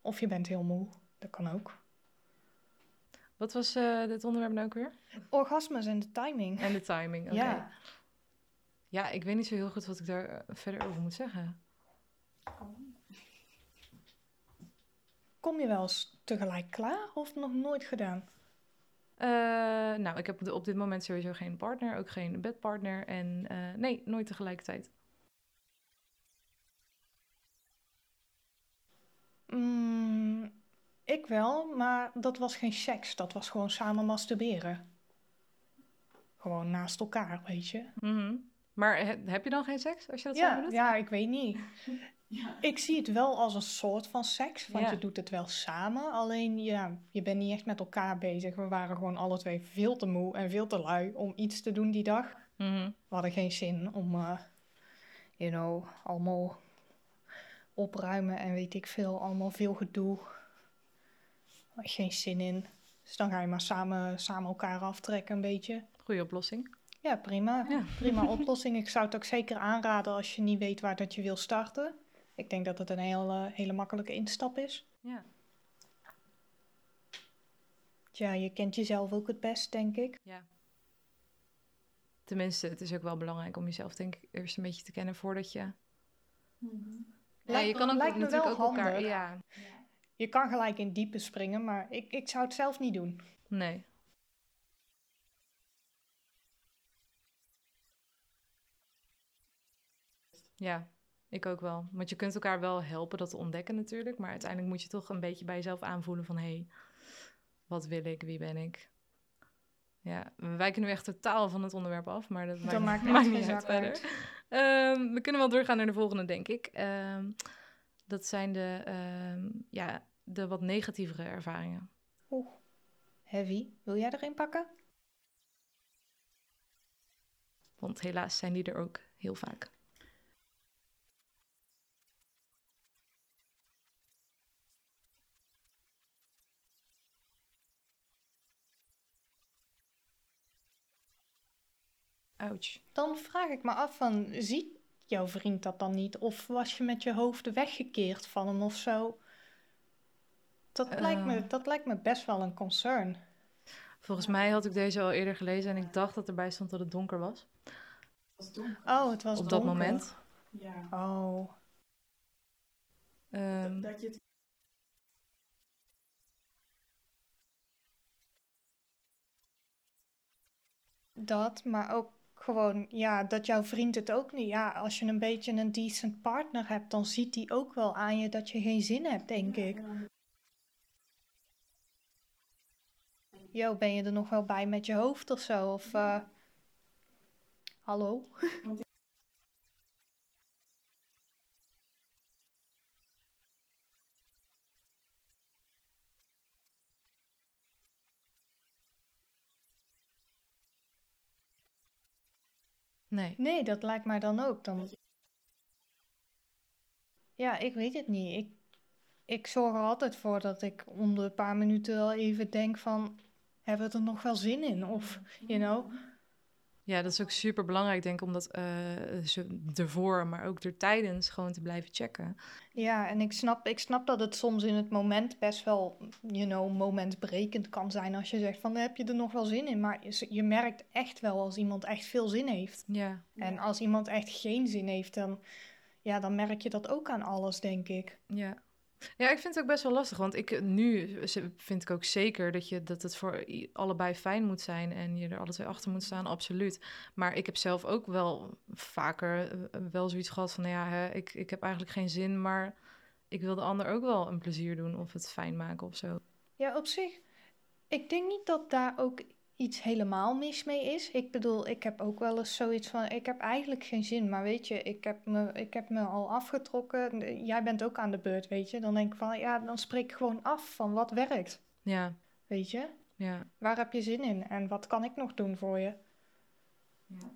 Of je bent heel moe. Dat kan ook. Wat was uh, dit onderwerp nou ook weer? Orgasmes en de timing. En de timing, oké. Okay. Ja. ja, ik weet niet zo heel goed wat ik daar verder over moet zeggen. Kom je wel eens tegelijk klaar of nog nooit gedaan? Uh, nou, ik heb op dit moment sowieso geen partner, ook geen bedpartner. En uh, nee, nooit tegelijkertijd. Mm, ik wel, maar dat was geen seks. Dat was gewoon samen masturberen. Gewoon naast elkaar, weet je. Mm-hmm. Maar he, heb je dan geen seks als je dat ja, samen doet? Ja, ik weet niet. Ja. Ik zie het wel als een soort van seks, want ja. je doet het wel samen. Alleen, ja, je bent niet echt met elkaar bezig. We waren gewoon alle twee veel te moe en veel te lui om iets te doen die dag. Mm-hmm. We hadden geen zin om, uh, you know, allemaal opruimen en weet ik veel. Allemaal veel gedoe. Geen zin in. Dus dan ga je maar samen, samen elkaar aftrekken een beetje. Goeie oplossing. Ja, prima. Ja. Prima oplossing. Ik zou het ook zeker aanraden als je niet weet waar dat je wil starten. Ik denk dat het een heel, uh, hele makkelijke instap is. Ja. Tja, je kent jezelf ook het best, denk ik. Ja. Tenminste, het is ook wel belangrijk om jezelf, denk ik, eerst een beetje te kennen voordat je... Mm-hmm. Ja, lijkt, je kan ook, lijkt me wel ook handig. Elkaar, ja. Ja. Je kan gelijk in diepe springen, maar ik, ik zou het zelf niet doen. Nee. Ja, ik ook wel. Want je kunt elkaar wel helpen dat te ontdekken natuurlijk. Maar uiteindelijk moet je toch een beetje bij jezelf aanvoelen van... hé, hey, wat wil ik? Wie ben ik? Ja, we wijken nu echt totaal van het onderwerp af. Maar dat, dat maakt, maakt, maakt niet uit verder. Um, we kunnen wel doorgaan naar de volgende, denk ik. Um, dat zijn de, um, ja, de wat negatievere ervaringen. Oeh, heavy. Wil jij erin pakken? Want helaas zijn die er ook heel vaak. Ouch. Dan vraag ik me af van, ziet jouw vriend dat dan niet? Of was je met je hoofd weggekeerd van hem of zo? Dat, uh, lijkt me, dat lijkt me best wel een concern. Volgens mij had ik deze al eerder gelezen en ik dacht dat erbij stond dat het donker was. Het was donker. Oh, het was Op donker. dat moment. Ja. Oh. Um, dat, dat je het... Dat, maar ook... Gewoon, ja, dat jouw vriend het ook niet... Ja, als je een beetje een decent partner hebt... dan ziet hij ook wel aan je dat je geen zin hebt, denk ik. Yo, ben je er nog wel bij met je hoofd of zo? Of, uh... hallo? Nee. nee, dat lijkt mij dan ook. Dan... Ja, ik weet het niet. Ik, ik zorg er altijd voor dat ik om de paar minuten wel even denk van... hebben we er nog wel zin in? Of, you know... Ja, dat is ook super belangrijk, denk ik, om dat uh, ervoor, maar ook er tijdens gewoon te blijven checken. Ja, en ik snap, ik snap dat het soms in het moment best wel, you know, momentbrekend kan zijn als je zegt van, heb je er nog wel zin in? Maar je, je merkt echt wel als iemand echt veel zin heeft. Ja. En als iemand echt geen zin heeft, dan, ja, dan merk je dat ook aan alles, denk ik. Ja. Ja, ik vind het ook best wel lastig, want ik, nu vind ik ook zeker dat, je, dat het voor allebei fijn moet zijn en je er alle twee achter moet staan, absoluut. Maar ik heb zelf ook wel vaker wel zoiets gehad van, nou ja, hè, ik, ik heb eigenlijk geen zin, maar ik wil de ander ook wel een plezier doen of het fijn maken of zo. Ja, op zich. Ik denk niet dat daar ook iets helemaal mis mee is. Ik bedoel, ik heb ook wel eens zoiets van, ik heb eigenlijk geen zin, maar weet je, ik heb me, ik heb me al afgetrokken. Jij bent ook aan de beurt, weet je. Dan denk ik van, ja, dan spreek ik gewoon af van wat werkt. Ja. Weet je? Ja. Waar heb je zin in en wat kan ik nog doen voor je? Ja.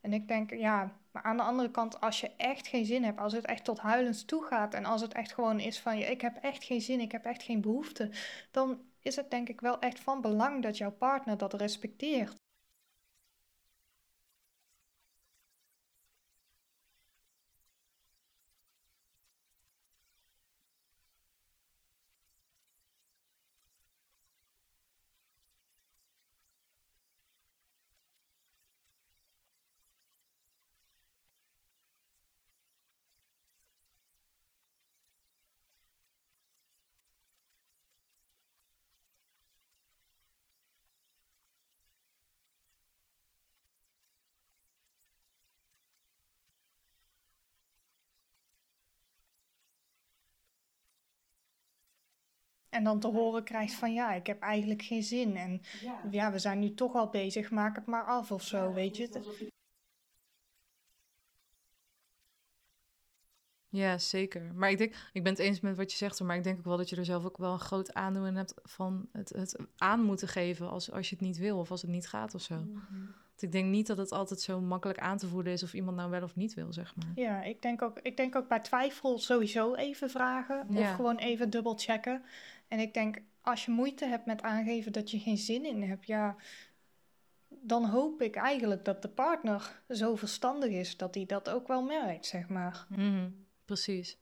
En ik denk, ja, maar aan de andere kant, als je echt geen zin hebt, als het echt tot huilens toe gaat en als het echt gewoon is van, ik heb echt geen zin, ik heb echt geen behoefte, dan is het denk ik wel echt van belang dat jouw partner dat respecteert. En dan te horen krijgt van, ja, ik heb eigenlijk geen zin. En ja, ja we zijn nu toch al bezig, maak het maar af of zo, ja, weet je. Ja, zeker. Maar ik denk, ik ben het eens met wat je zegt, maar ik denk ook wel dat je er zelf ook wel een groot aandoen hebt van het, het aan moeten geven als, als je het niet wil of als het niet gaat of zo. Mm-hmm. Ik denk niet dat het altijd zo makkelijk aan te voelen is of iemand nou wel of niet wil, zeg maar. Ja, ik denk ook, ik denk ook bij twijfel sowieso even vragen ja. of gewoon even dubbelchecken. En ik denk, als je moeite hebt met aangeven dat je geen zin in hebt, ja, dan hoop ik eigenlijk dat de partner zo verstandig is dat hij dat ook wel merkt, zeg maar. Mm-hmm, precies.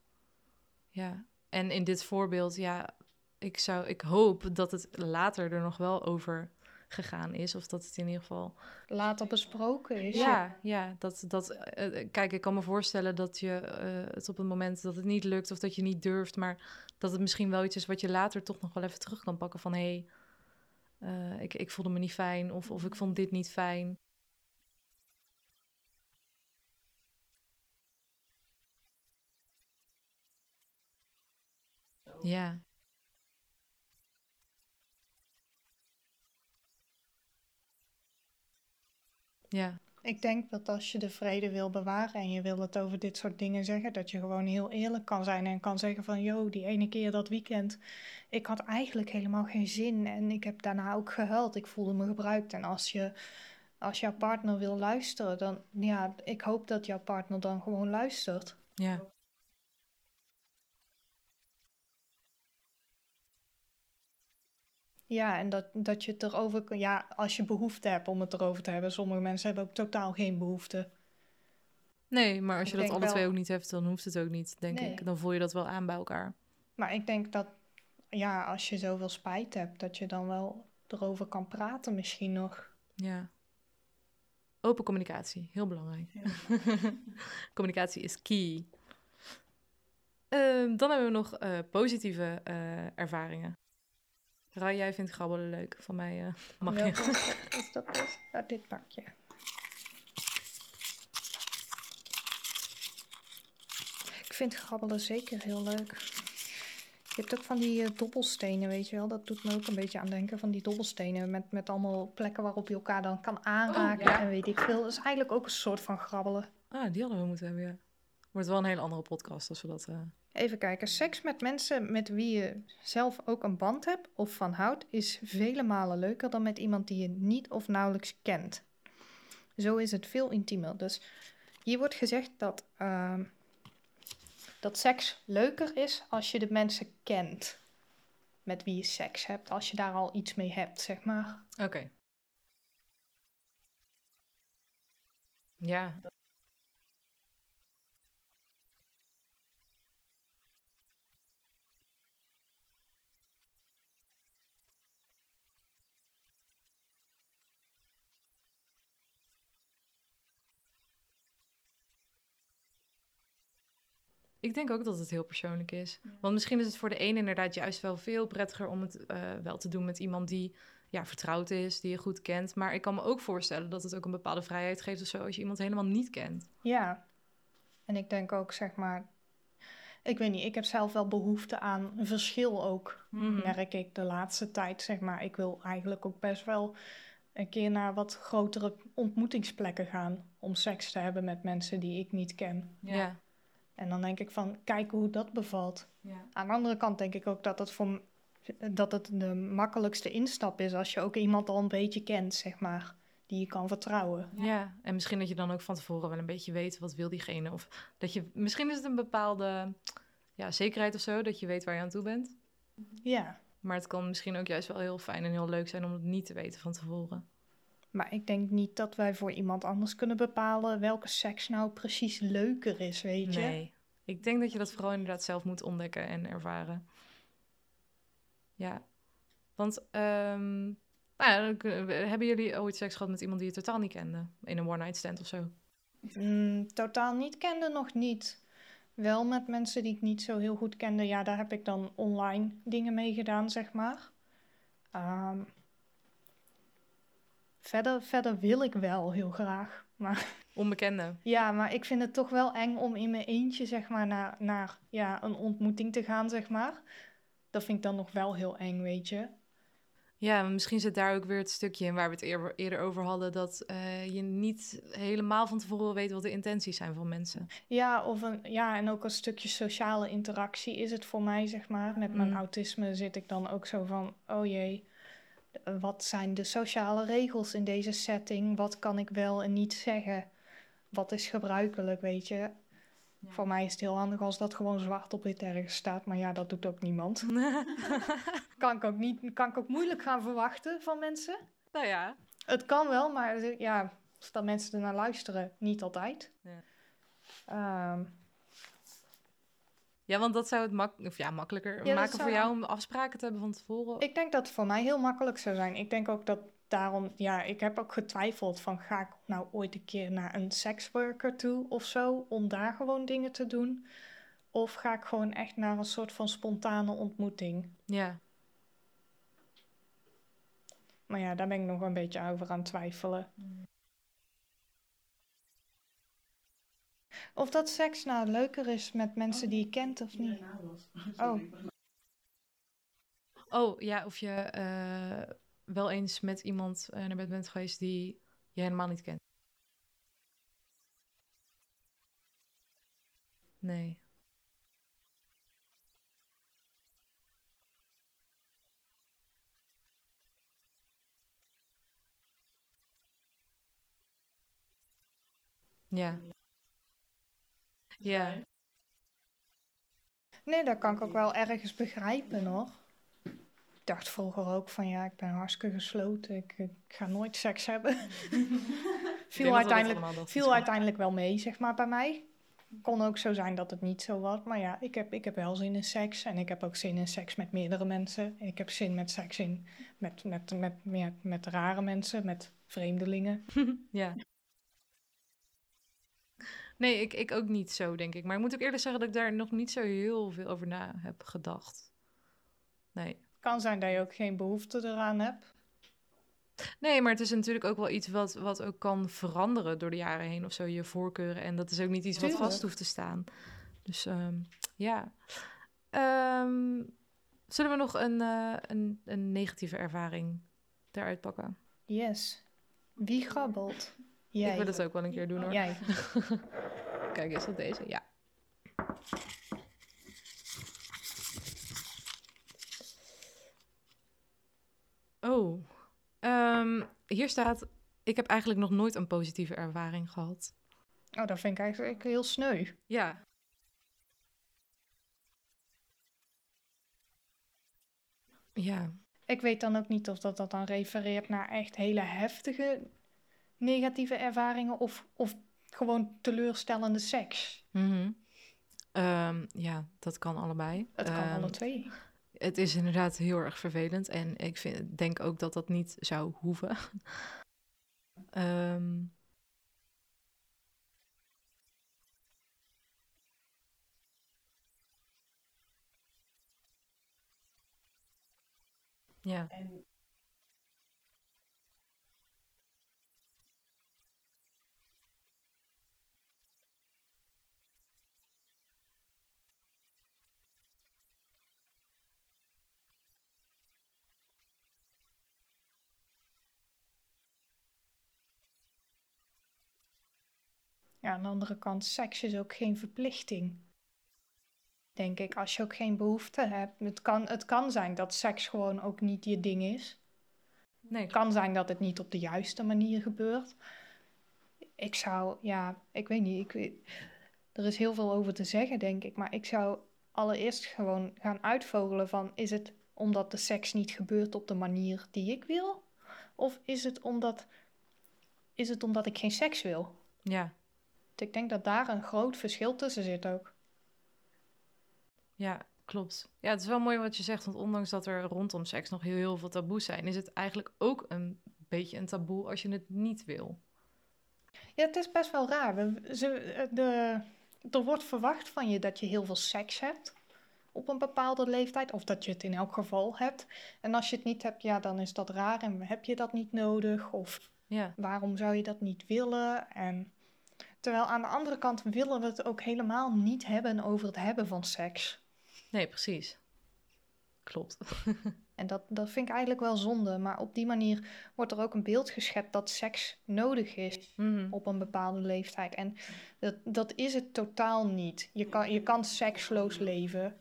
Ja, en in dit voorbeeld, ja, ik zou, ik hoop dat het later er nog wel over gegaan is, of dat het in ieder geval later besproken is. Ja, ja dat, dat, uh, kijk, ik kan me voorstellen dat je uh, het op het moment dat het niet lukt of dat je niet durft, maar dat het misschien wel iets is wat je later toch nog wel even terug kan pakken van hé, hey, uh, ik, ik voelde me niet fijn of, of ik vond dit niet fijn. Ja. Ja. Ik denk dat als je de vrede wil bewaren en je wil het over dit soort dingen zeggen, dat je gewoon heel eerlijk kan zijn en kan zeggen van, yo, die ene keer dat weekend, ik had eigenlijk helemaal geen zin en ik heb daarna ook gehuild, ik voelde me gebruikt. En als je, als jouw partner wil luisteren, dan, ja, ik hoop dat jouw partner dan gewoon luistert. Ja. Ja, en dat, dat je het erover kan... Ja, als je behoefte hebt om het erover te hebben. Sommige mensen hebben ook totaal geen behoefte. Nee, maar als je dat alle twee ook niet hebt, dan hoeft het ook niet, denk ik. Dan voel je dat wel aan bij elkaar. Maar ik denk dat, ja, als je zoveel spijt hebt, dat je dan wel erover kan praten misschien nog. Ja. Open communicatie, heel belangrijk. Ja. Communicatie is key. Uh, dan hebben we nog uh, positieve uh, ervaringen. Rai, jij vindt grabbelen leuk. Van mij uh, mag je. Welke is dat dus? Uit dit pakje. Ik vind grabbelen zeker heel leuk. Je hebt ook van die uh, dobbelstenen, weet je wel. Dat doet me ook een beetje aan denken van die dobbelstenen. Met, met allemaal plekken waarop je elkaar dan kan aanraken. Oh, ja. En weet ik veel. Dat is eigenlijk ook een soort van grabbelen. Ah, die hadden we moeten hebben, ja. Wordt wel een hele andere podcast als we dat... Uh... Even kijken. Seks met mensen met wie je zelf ook een band hebt of van houdt is vele malen leuker dan met iemand die je niet of nauwelijks kent. Zo is het veel intiemer. Dus hier wordt gezegd dat, uh, dat seks leuker is als je de mensen kent met wie je seks hebt. Als je daar al iets mee hebt, zeg maar. Oké. Okay. Ja. Ik denk ook dat het heel persoonlijk is. Want misschien is het voor de ene inderdaad juist wel veel prettiger om het uh, wel te doen met iemand die ja, vertrouwd is, die je goed kent. Maar ik kan me ook voorstellen dat het ook een bepaalde vrijheid geeft of zo als je iemand helemaal niet kent. Ja, en ik denk ook zeg maar... ik weet niet, ik heb zelf wel behoefte aan verschil ook, mm-hmm. merk ik de laatste tijd, zeg maar. Ik wil eigenlijk ook best wel een keer naar wat grotere ontmoetingsplekken gaan om seks te hebben met mensen die ik niet ken. Ja. ja. En dan denk ik van, kijken hoe dat bevalt. Ja. Aan de andere kant denk ik ook dat dat voor... dat het de makkelijkste instap is als je ook iemand al een beetje kent, zeg maar, die je kan vertrouwen. Ja. ja, en misschien dat je dan ook van tevoren wel een beetje weet wat wil diegene. Of dat je, misschien is het een bepaalde ja, zekerheid of zo, dat je weet waar je aan toe bent. Ja. Maar het kan misschien ook juist wel heel fijn en heel leuk zijn om het niet te weten van tevoren. Maar ik denk niet dat wij voor iemand anders kunnen bepalen welke seks nou precies leuker is, weet je? Nee, ik denk dat je dat vooral inderdaad zelf moet ontdekken en ervaren. Ja, want um, nou, hebben jullie ooit seks gehad met iemand die je totaal niet kende? In een one-night stand of zo? Mm, totaal niet kende nog niet. Wel met mensen die ik niet zo heel goed kende. Ja, daar heb ik dan online dingen mee gedaan, zeg maar. Um, verder, verder wil ik wel heel graag. Maar... Onbekende. Ja, maar ik vind het toch wel eng om in mijn eentje, zeg maar, naar, naar ja, een ontmoeting te gaan, zeg maar. Dat vind ik dan nog wel heel eng, weet je. Ja, maar misschien zit daar ook weer het stukje in waar we het eerder over hadden... dat uh, je niet helemaal van tevoren weet wat de intenties zijn van mensen. Ja, of een, ja, en ook een stukje sociale interactie is het voor mij, zeg maar. Met mijn mm. autisme zit ik dan ook zo van... oh jee, wat zijn de sociale regels in deze setting? Wat kan ik wel en niet zeggen? Wat is gebruikelijk, weet je? Ja. Voor mij is het heel handig als dat gewoon zwart op wit ergens staat. Maar ja, dat doet ook niemand. kan, ik ook niet, kan ik ook moeilijk gaan verwachten van mensen. Nou ja. Het kan wel, maar ja, dat mensen ernaar luisteren, niet altijd. Ja, um, ja want dat zou het mak- of ja, makkelijker ja, maken voor jou om afspraken te hebben van tevoren. Ik denk dat het voor mij heel makkelijk zou zijn. Ik denk ook dat daarom... Ja, ik heb ook getwijfeld van... ga ik nou ooit een keer naar een seksworker toe of zo... om daar gewoon dingen te doen? Of ga ik gewoon echt naar een soort van spontane ontmoeting? Ja. Maar ja, daar ben ik nog een beetje over aan twijfelen. Of dat seks nou leuker is met mensen die je kent of niet? Oh. Oh, ja, of je... Uh... wel eens met iemand uh, naar bed bent geweest die je helemaal niet kent? Nee. Ja. Ja. Nee, dat kan ik ook wel ergens begrijpen, hoor. Ik dacht vroeger ook van ja, ik ben hartstikke gesloten. Ik, ik ga nooit seks hebben. viel uiteindelijk, viel uiteindelijk wel mee, zeg maar, bij mij. Kon ook zo zijn dat het niet zo was. Maar ja, ik heb, ik heb wel zin in seks. En ik heb ook zin in seks met meerdere mensen. Ik heb zin met seks in met, met, met, met, met, met rare mensen, met vreemdelingen. ja. Nee, ik, ik ook niet zo, denk ik. Maar ik moet ook eerlijk zeggen dat ik daar nog niet zo heel veel over na heb gedacht. Nee. Kan zijn dat je ook geen behoefte eraan hebt. Nee, maar het is natuurlijk ook wel iets wat, wat ook kan veranderen door de jaren heen of zo, je voorkeuren. En dat is ook niet iets wat vast hoeft te staan. Dus um, ja. Um, zullen we nog een, uh, een, een negatieve ervaring eruit pakken? Yes. Wie grabbelt? Jij. Ik wil het ook wel een keer doen, hoor. Jij. Kijk, is dat deze? Ja. Oh, um, hier staat... ik heb eigenlijk nog nooit een positieve ervaring gehad. Oh, dat vind ik eigenlijk heel sneu. Ja. Ja. Ik weet dan ook niet of dat, dat dan refereert naar echt hele heftige negatieve ervaringen... of, of gewoon teleurstellende seks. Mm-hmm. Um, ja, dat kan allebei. Het kan um, alle twee. Het is inderdaad heel erg vervelend en ik vind, denk ook dat dat niet zou hoeven. um, ja. En... Ja, aan de andere kant, seks is ook geen verplichting. Denk ik, als je ook geen behoefte hebt. Het kan, het kan zijn dat seks gewoon ook niet je ding is. Nee. Het kan zijn dat het niet op de juiste manier gebeurt. Ik zou, ja, ik weet niet. Ik weet, er is heel veel over te zeggen, denk ik. Maar ik zou allereerst gewoon gaan uitvogelen van... is het omdat de seks niet gebeurt op de manier die ik wil? Of is het omdat, is het omdat ik geen seks wil? Ja. Ik denk dat daar een groot verschil tussen zit ook. Ja, klopt. Ja, het is wel mooi wat je zegt, want ondanks dat er rondom seks nog heel, heel veel taboes zijn, is het eigenlijk ook een beetje een taboe als je het niet wil. Ja, het is best wel raar. We, ze, de, er wordt verwacht van je dat je heel veel seks hebt op een bepaalde leeftijd, of dat je het in elk geval hebt. En als je het niet hebt, ja, dan is dat raar en heb je dat niet nodig, of ja. Waarom zou je dat niet willen? En terwijl aan de andere kant willen we het ook helemaal niet hebben over het hebben van seks. Nee, precies. Klopt. En dat, dat vind ik eigenlijk wel zonde. Maar op die manier wordt er ook een beeld geschept dat seks nodig is mm-hmm. op een bepaalde leeftijd. En dat, dat is het totaal niet. Je kan, je kan seksloos leven.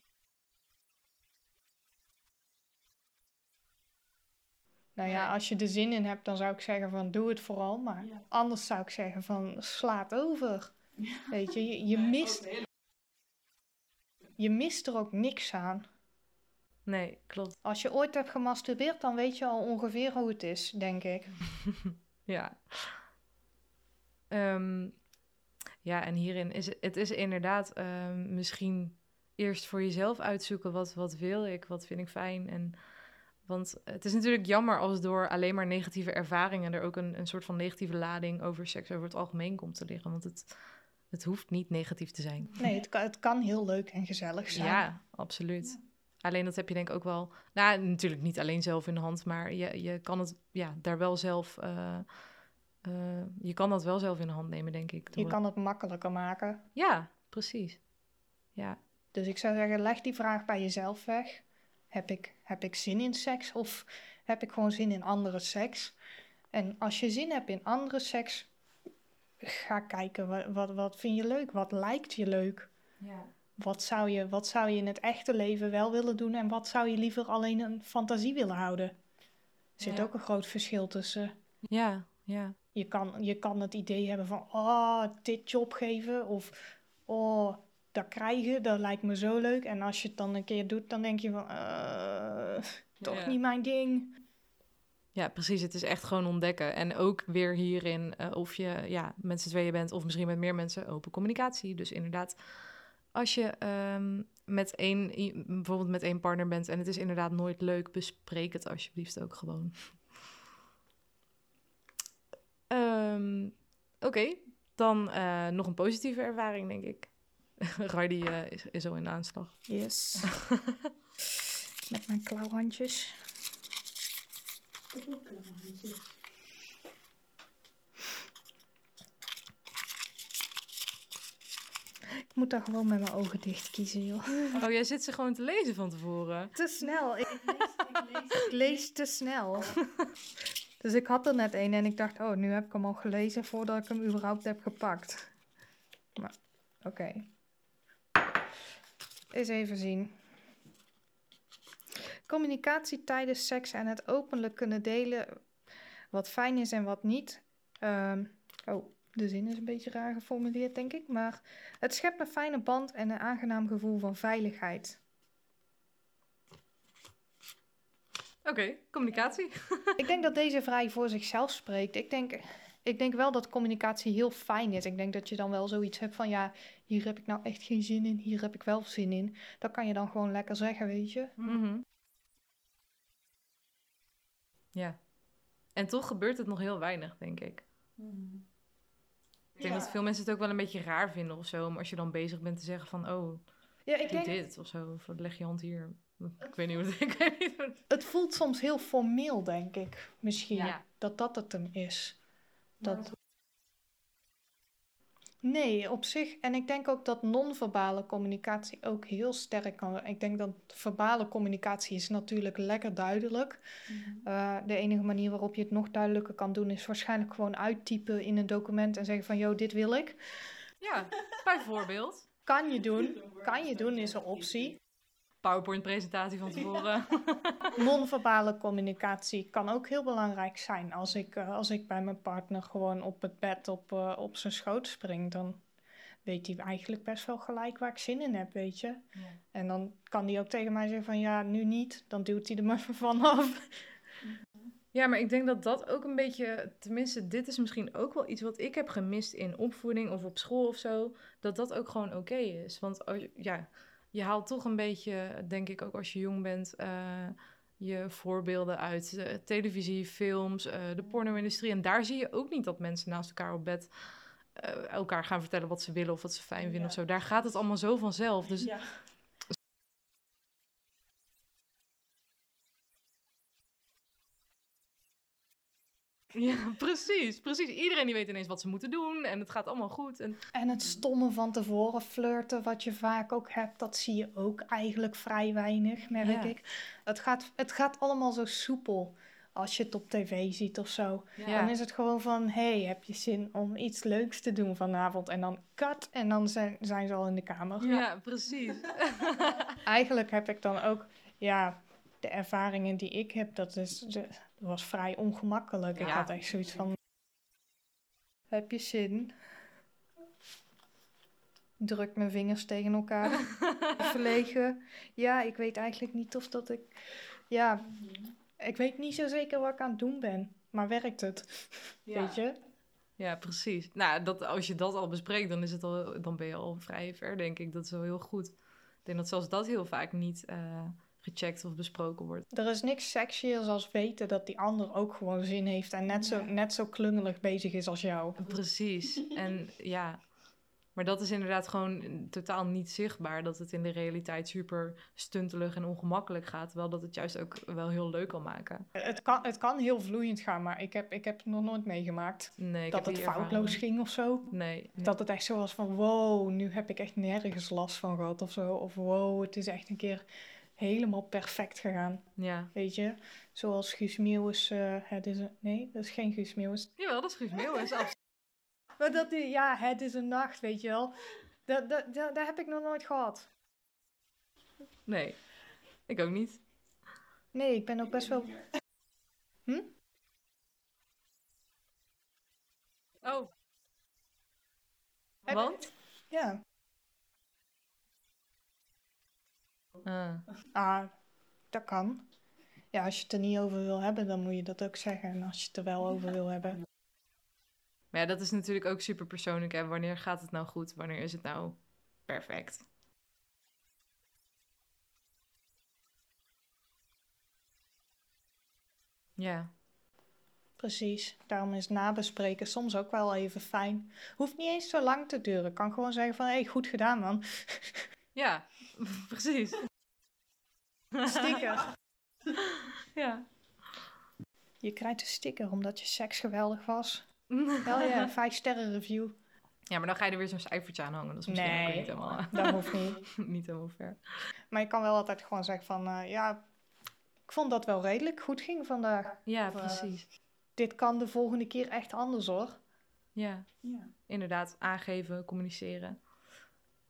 Nou ja, als je er zin in hebt, dan zou ik zeggen van doe het vooral. Maar ja. Anders zou ik zeggen van slaat over. Ja. Weet je, je, je mist... Je mist er ook niks aan. Nee, klopt. Als je ooit hebt gemasturbeerd, dan weet je al ongeveer hoe het is, denk ik. ja. Um, ja, en hierin is het is inderdaad um, misschien eerst voor jezelf uitzoeken. Wat, wat wil ik? Wat vind ik fijn? En, want het is natuurlijk jammer als door alleen maar negatieve ervaringen er ook een, een soort van negatieve lading over seks over het algemeen komt te liggen. Want het... Het hoeft niet negatief te zijn. Nee, het kan, het kan heel leuk en gezellig zijn. Ja, absoluut. Ja. Alleen dat heb je denk ik ook wel... Nou, natuurlijk niet alleen zelf in de hand, maar je, je kan het ja, daar wel zelf... Uh, uh, je kan dat wel zelf in de hand nemen, denk ik. Je kan het makkelijker maken. Ja, precies. Ja. Dus ik zou zeggen, leg die vraag bij jezelf weg. Heb ik, heb ik zin in seks of heb ik gewoon zin in andere seks? En als je zin hebt in andere seks... Ga kijken, wat, wat, wat vind je leuk? Wat lijkt je leuk? Ja. Wat zou je, wat zou je in het echte leven wel willen doen? En wat zou je liever alleen een fantasie willen houden? Er zit ja. ook een groot verschil tussen. Ja, ja. Je kan, je kan het idee hebben van, oh, dit job geven. Of, oh, dat krijgen, dat lijkt me zo leuk. En als je het dan een keer doet, dan denk je van, uh, toch ja. niet mijn ding. Ja, precies. Het is echt gewoon ontdekken. En ook weer hierin uh, of je ja, met z'n tweeën bent of misschien met meer mensen, open communicatie. Dus inderdaad, als je um, met één, bijvoorbeeld met één partner bent en het is inderdaad nooit leuk, bespreek het alsjeblieft ook gewoon. um, Oké, okay. dan uh, nog een positieve ervaring, denk ik. Rai die, uh, is, is al in de aanslag. Yes. Met mijn klauwhandjes. Ik moet daar gewoon met mijn ogen dicht kiezen, joh. Oh, jij zit ze gewoon te lezen van tevoren. Te snel. Ik lees, ik lees, ik lees te snel. Dus ik had er net een en ik dacht, oh, nu heb ik hem al gelezen voordat ik hem überhaupt heb gepakt. Maar, oké. Okay. Eens even zien. Communicatie tijdens seks en het openlijk kunnen delen wat fijn is en wat niet. Um, oh, de zin is een beetje raar geformuleerd, denk ik. Maar het schept een fijne band en een aangenaam gevoel van veiligheid. Oké, okay, communicatie. Ik denk dat deze vrij voor zichzelf spreekt. Ik denk, ik denk wel dat communicatie heel fijn is. Ik denk dat je dan wel zoiets hebt van... ja, hier heb ik nou echt geen zin in, hier heb ik wel zin in. Dat kan je dan gewoon lekker zeggen, weet je. Mhm. Ja, en toch gebeurt het nog heel weinig, denk ik. Mm. Ik denk ja. dat veel mensen het ook wel een beetje raar vinden of zo. Maar als je dan bezig bent te zeggen van, oh, ja, ik doe denk... dit of zo. Of leg je hand hier. Ik weet niet hoe het ik weet. Het voelt soms heel formeel, denk ik. Misschien ja. dat dat het hem is. Dat... Nee, op zich. En ik denk ook dat non-verbale communicatie ook heel sterk kan. Ik denk dat verbale communicatie is natuurlijk lekker duidelijk. Mm-hmm. Uh, de enige manier waarop je het nog duidelijker kan doen... is waarschijnlijk gewoon uittypen in een document en zeggen van... joh, dit wil ik. Ja, bijvoorbeeld. Kan je doen. Kan je doen is een optie. PowerPoint-presentatie van tevoren. Ja. Non-verbale communicatie kan ook heel belangrijk zijn. Als ik, als ik bij mijn partner gewoon op het bed op, uh, op zijn schoot spring, dan weet hij eigenlijk best wel gelijk waar ik zin in heb, weet je. Ja. En dan kan hij ook tegen mij zeggen van ja, nu niet. Dan duwt hij er maar vanaf. Ja, maar ik denk dat dat ook een beetje... Tenminste, dit is misschien ook wel iets wat ik heb gemist in opvoeding of op school of zo. Dat dat ook gewoon oké okay is. Want ja... Je haalt toch een beetje, denk ik, ook als je jong bent, uh, je voorbeelden uit uh, televisie, films, uh, de porno-industrie. En daar zie je ook niet dat mensen naast elkaar op bed uh, elkaar gaan vertellen wat ze willen of wat ze fijn vinden ja. of zo. Daar gaat het allemaal zo vanzelf. Dus... Ja. Ja, precies, precies. Iedereen die weet ineens wat ze moeten doen en het gaat allemaal goed. En, en het stomme van tevoren flirten, wat je vaak ook hebt, dat zie je ook eigenlijk vrij weinig, merk ja. ik. Het gaat, het gaat allemaal zo soepel als je het op tv ziet of zo. Ja. Dan is het gewoon van, hé, hey, heb je zin om iets leuks te doen vanavond? En dan cut en dan zijn, zijn ze al in de kamer. Ja, precies. Eigenlijk heb ik dan ook, ja... De ervaringen die ik heb, dat, is, dat was vrij ongemakkelijk. Ja. Ik had echt zoiets van... Heb je zin? Druk mijn vingers tegen elkaar. Verlegen. Ja, ik weet eigenlijk niet of dat ik... Ja, ik weet niet zo zeker wat ik aan het doen ben. Maar werkt het? Ja. Weet je? Ja, precies. Nou, dat, als je dat al bespreekt, dan, is het al, dan ben je al vrij ver, denk ik. Dat is wel heel goed. Ik denk dat zelfs dat heel vaak niet... Uh... gecheckt of besproken wordt. Er is niks sexiers als weten dat die ander ook gewoon zin heeft... en net zo, net zo klungelig bezig is als jou. Precies. En ja, maar dat is inderdaad gewoon totaal niet zichtbaar... dat het in de realiteit super stuntelig en ongemakkelijk gaat... terwijl dat het juist ook wel heel leuk kan maken. Het kan, het kan heel vloeiend gaan, maar ik heb, ik heb het nog nooit meegemaakt... Nee, dat het foutloos ging of zo. Nee, nee. Dat het echt zo was van... wow, nu heb ik echt nergens last van gehad of zo. Of wow, het is echt een keer... helemaal perfect gegaan. Ja. Weet je? Zoals Guus Meeuwis... Uh, het is een... Nee, dat is geen Guus Meeuwis. Jawel, dat is Guus Meeuwis. Maar dat die... Ja, het is een nacht, weet je wel. Dat, dat, dat, dat heb ik nog nooit gehad. Nee. Ik ook niet. Nee, ik ben ook best wel... Hm? Oh. Want? Ja. Ah. ah, dat kan. Ja, als je het er niet over wil hebben, dan moet je dat ook zeggen. En als je het er wel over wil hebben. Maar ja, dat is natuurlijk ook super persoonlijk. Hè? Wanneer gaat het nou goed? Wanneer is het nou perfect? Ja. Precies. Daarom is nabespreken soms ook wel even fijn. Hoeft niet eens zo lang te duren. Kan gewoon zeggen van, hé, hey, goed gedaan, man. Ja, precies. Sticker. Ja. Je krijgt een sticker omdat je seks geweldig was. Wel ja, een vijf sterren review. Ja, maar dan ga je er weer zo'n cijfertje aan hangen. Dat is misschien nee, ook niet helemaal... dat hoeft niet. Niet helemaal ver. Maar je kan wel altijd gewoon zeggen van... Uh, ja, ik vond dat wel redelijk goed ging vandaag. Ja, of, precies. Uh, dit kan de volgende keer echt anders, hoor. Ja, ja. Inderdaad. Aangeven, communiceren.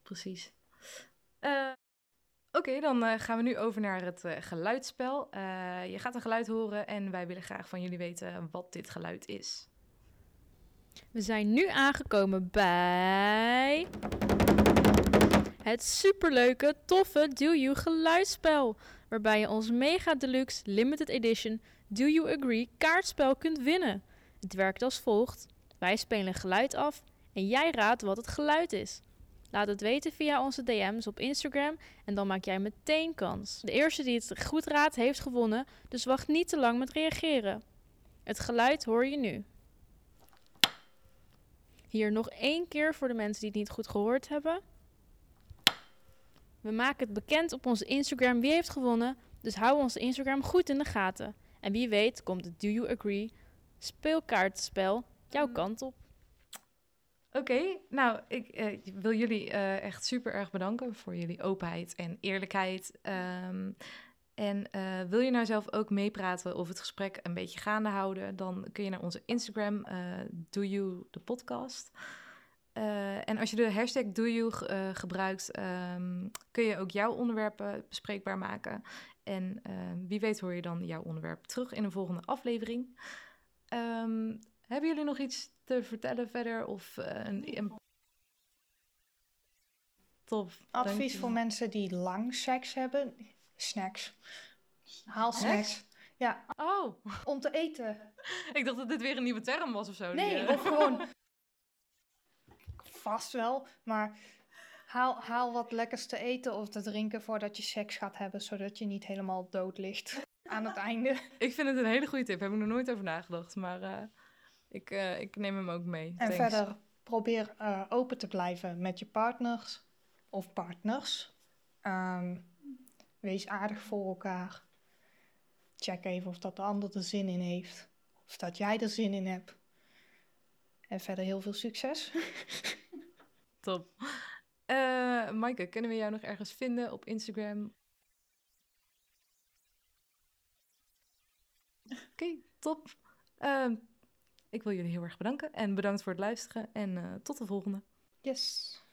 Precies. Uh, Oké, okay, dan uh, gaan we nu over naar het uh, geluidsspel. Uh, je gaat een geluid horen en wij willen graag van jullie weten wat dit geluid is. We zijn nu aangekomen bij... het superleuke, toffe Do You geluidsspel. Waarbij je ons mega deluxe limited edition Do You Agree kaartspel kunt winnen. Het werkt als volgt. Wij spelen geluid af en jij raadt wat het geluid is. Laat het weten via onze D M's op Instagram en dan maak jij meteen kans. De eerste die het goed raadt heeft gewonnen, dus wacht niet te lang met reageren. Het geluid hoor je nu. Hier nog één keer voor de mensen die het niet goed gehoord hebben. We maken het bekend op onze Instagram wie heeft gewonnen, dus hou onze Instagram goed in de gaten. En wie weet komt het Do You Agree speelkaartspel jouw kant op. Oké, okay, nou, ik uh, wil jullie uh, echt super erg bedanken voor jullie openheid en eerlijkheid. Um, en uh, wil je nou zelf ook meepraten of het gesprek een beetje gaande houden... dan kun je naar onze Instagram, uh, Do You de podcast. Uh, en als je de hashtag Do You uh, gebruikt, um, kun je ook jouw onderwerpen bespreekbaar maken. En uh, wie weet hoor je dan jouw onderwerp terug in een volgende aflevering. Um, hebben jullie nog iets te vertellen verder? Of uh, een, een... Top. Advies voor mensen die lang seks hebben. Snacks. Haal snacks. Ja. Oh. Om te eten. Ik dacht dat dit weer een nieuwe term was of zo. Nee, die, uh... of gewoon... Vast wel, maar haal, haal wat lekkers te eten of te drinken voordat je seks gaat hebben, zodat je niet helemaal dood ligt aan het einde. Ik vind het een hele goede tip, heb ik nog nooit over nagedacht, maar uh, ik, uh, ik neem hem ook mee. En Thanks. Verder probeer uh, open te blijven met je partners of partners. Um, wees aardig voor elkaar. Check even of dat de ander er zin in heeft, of dat jij er zin in hebt. En verder heel veel succes. Top. Uh, Maaike, kunnen we jou nog ergens vinden op Instagram? Oké, okay, top. Uh, ik wil jullie heel erg bedanken en bedankt voor het luisteren en uh, tot de volgende. Yes.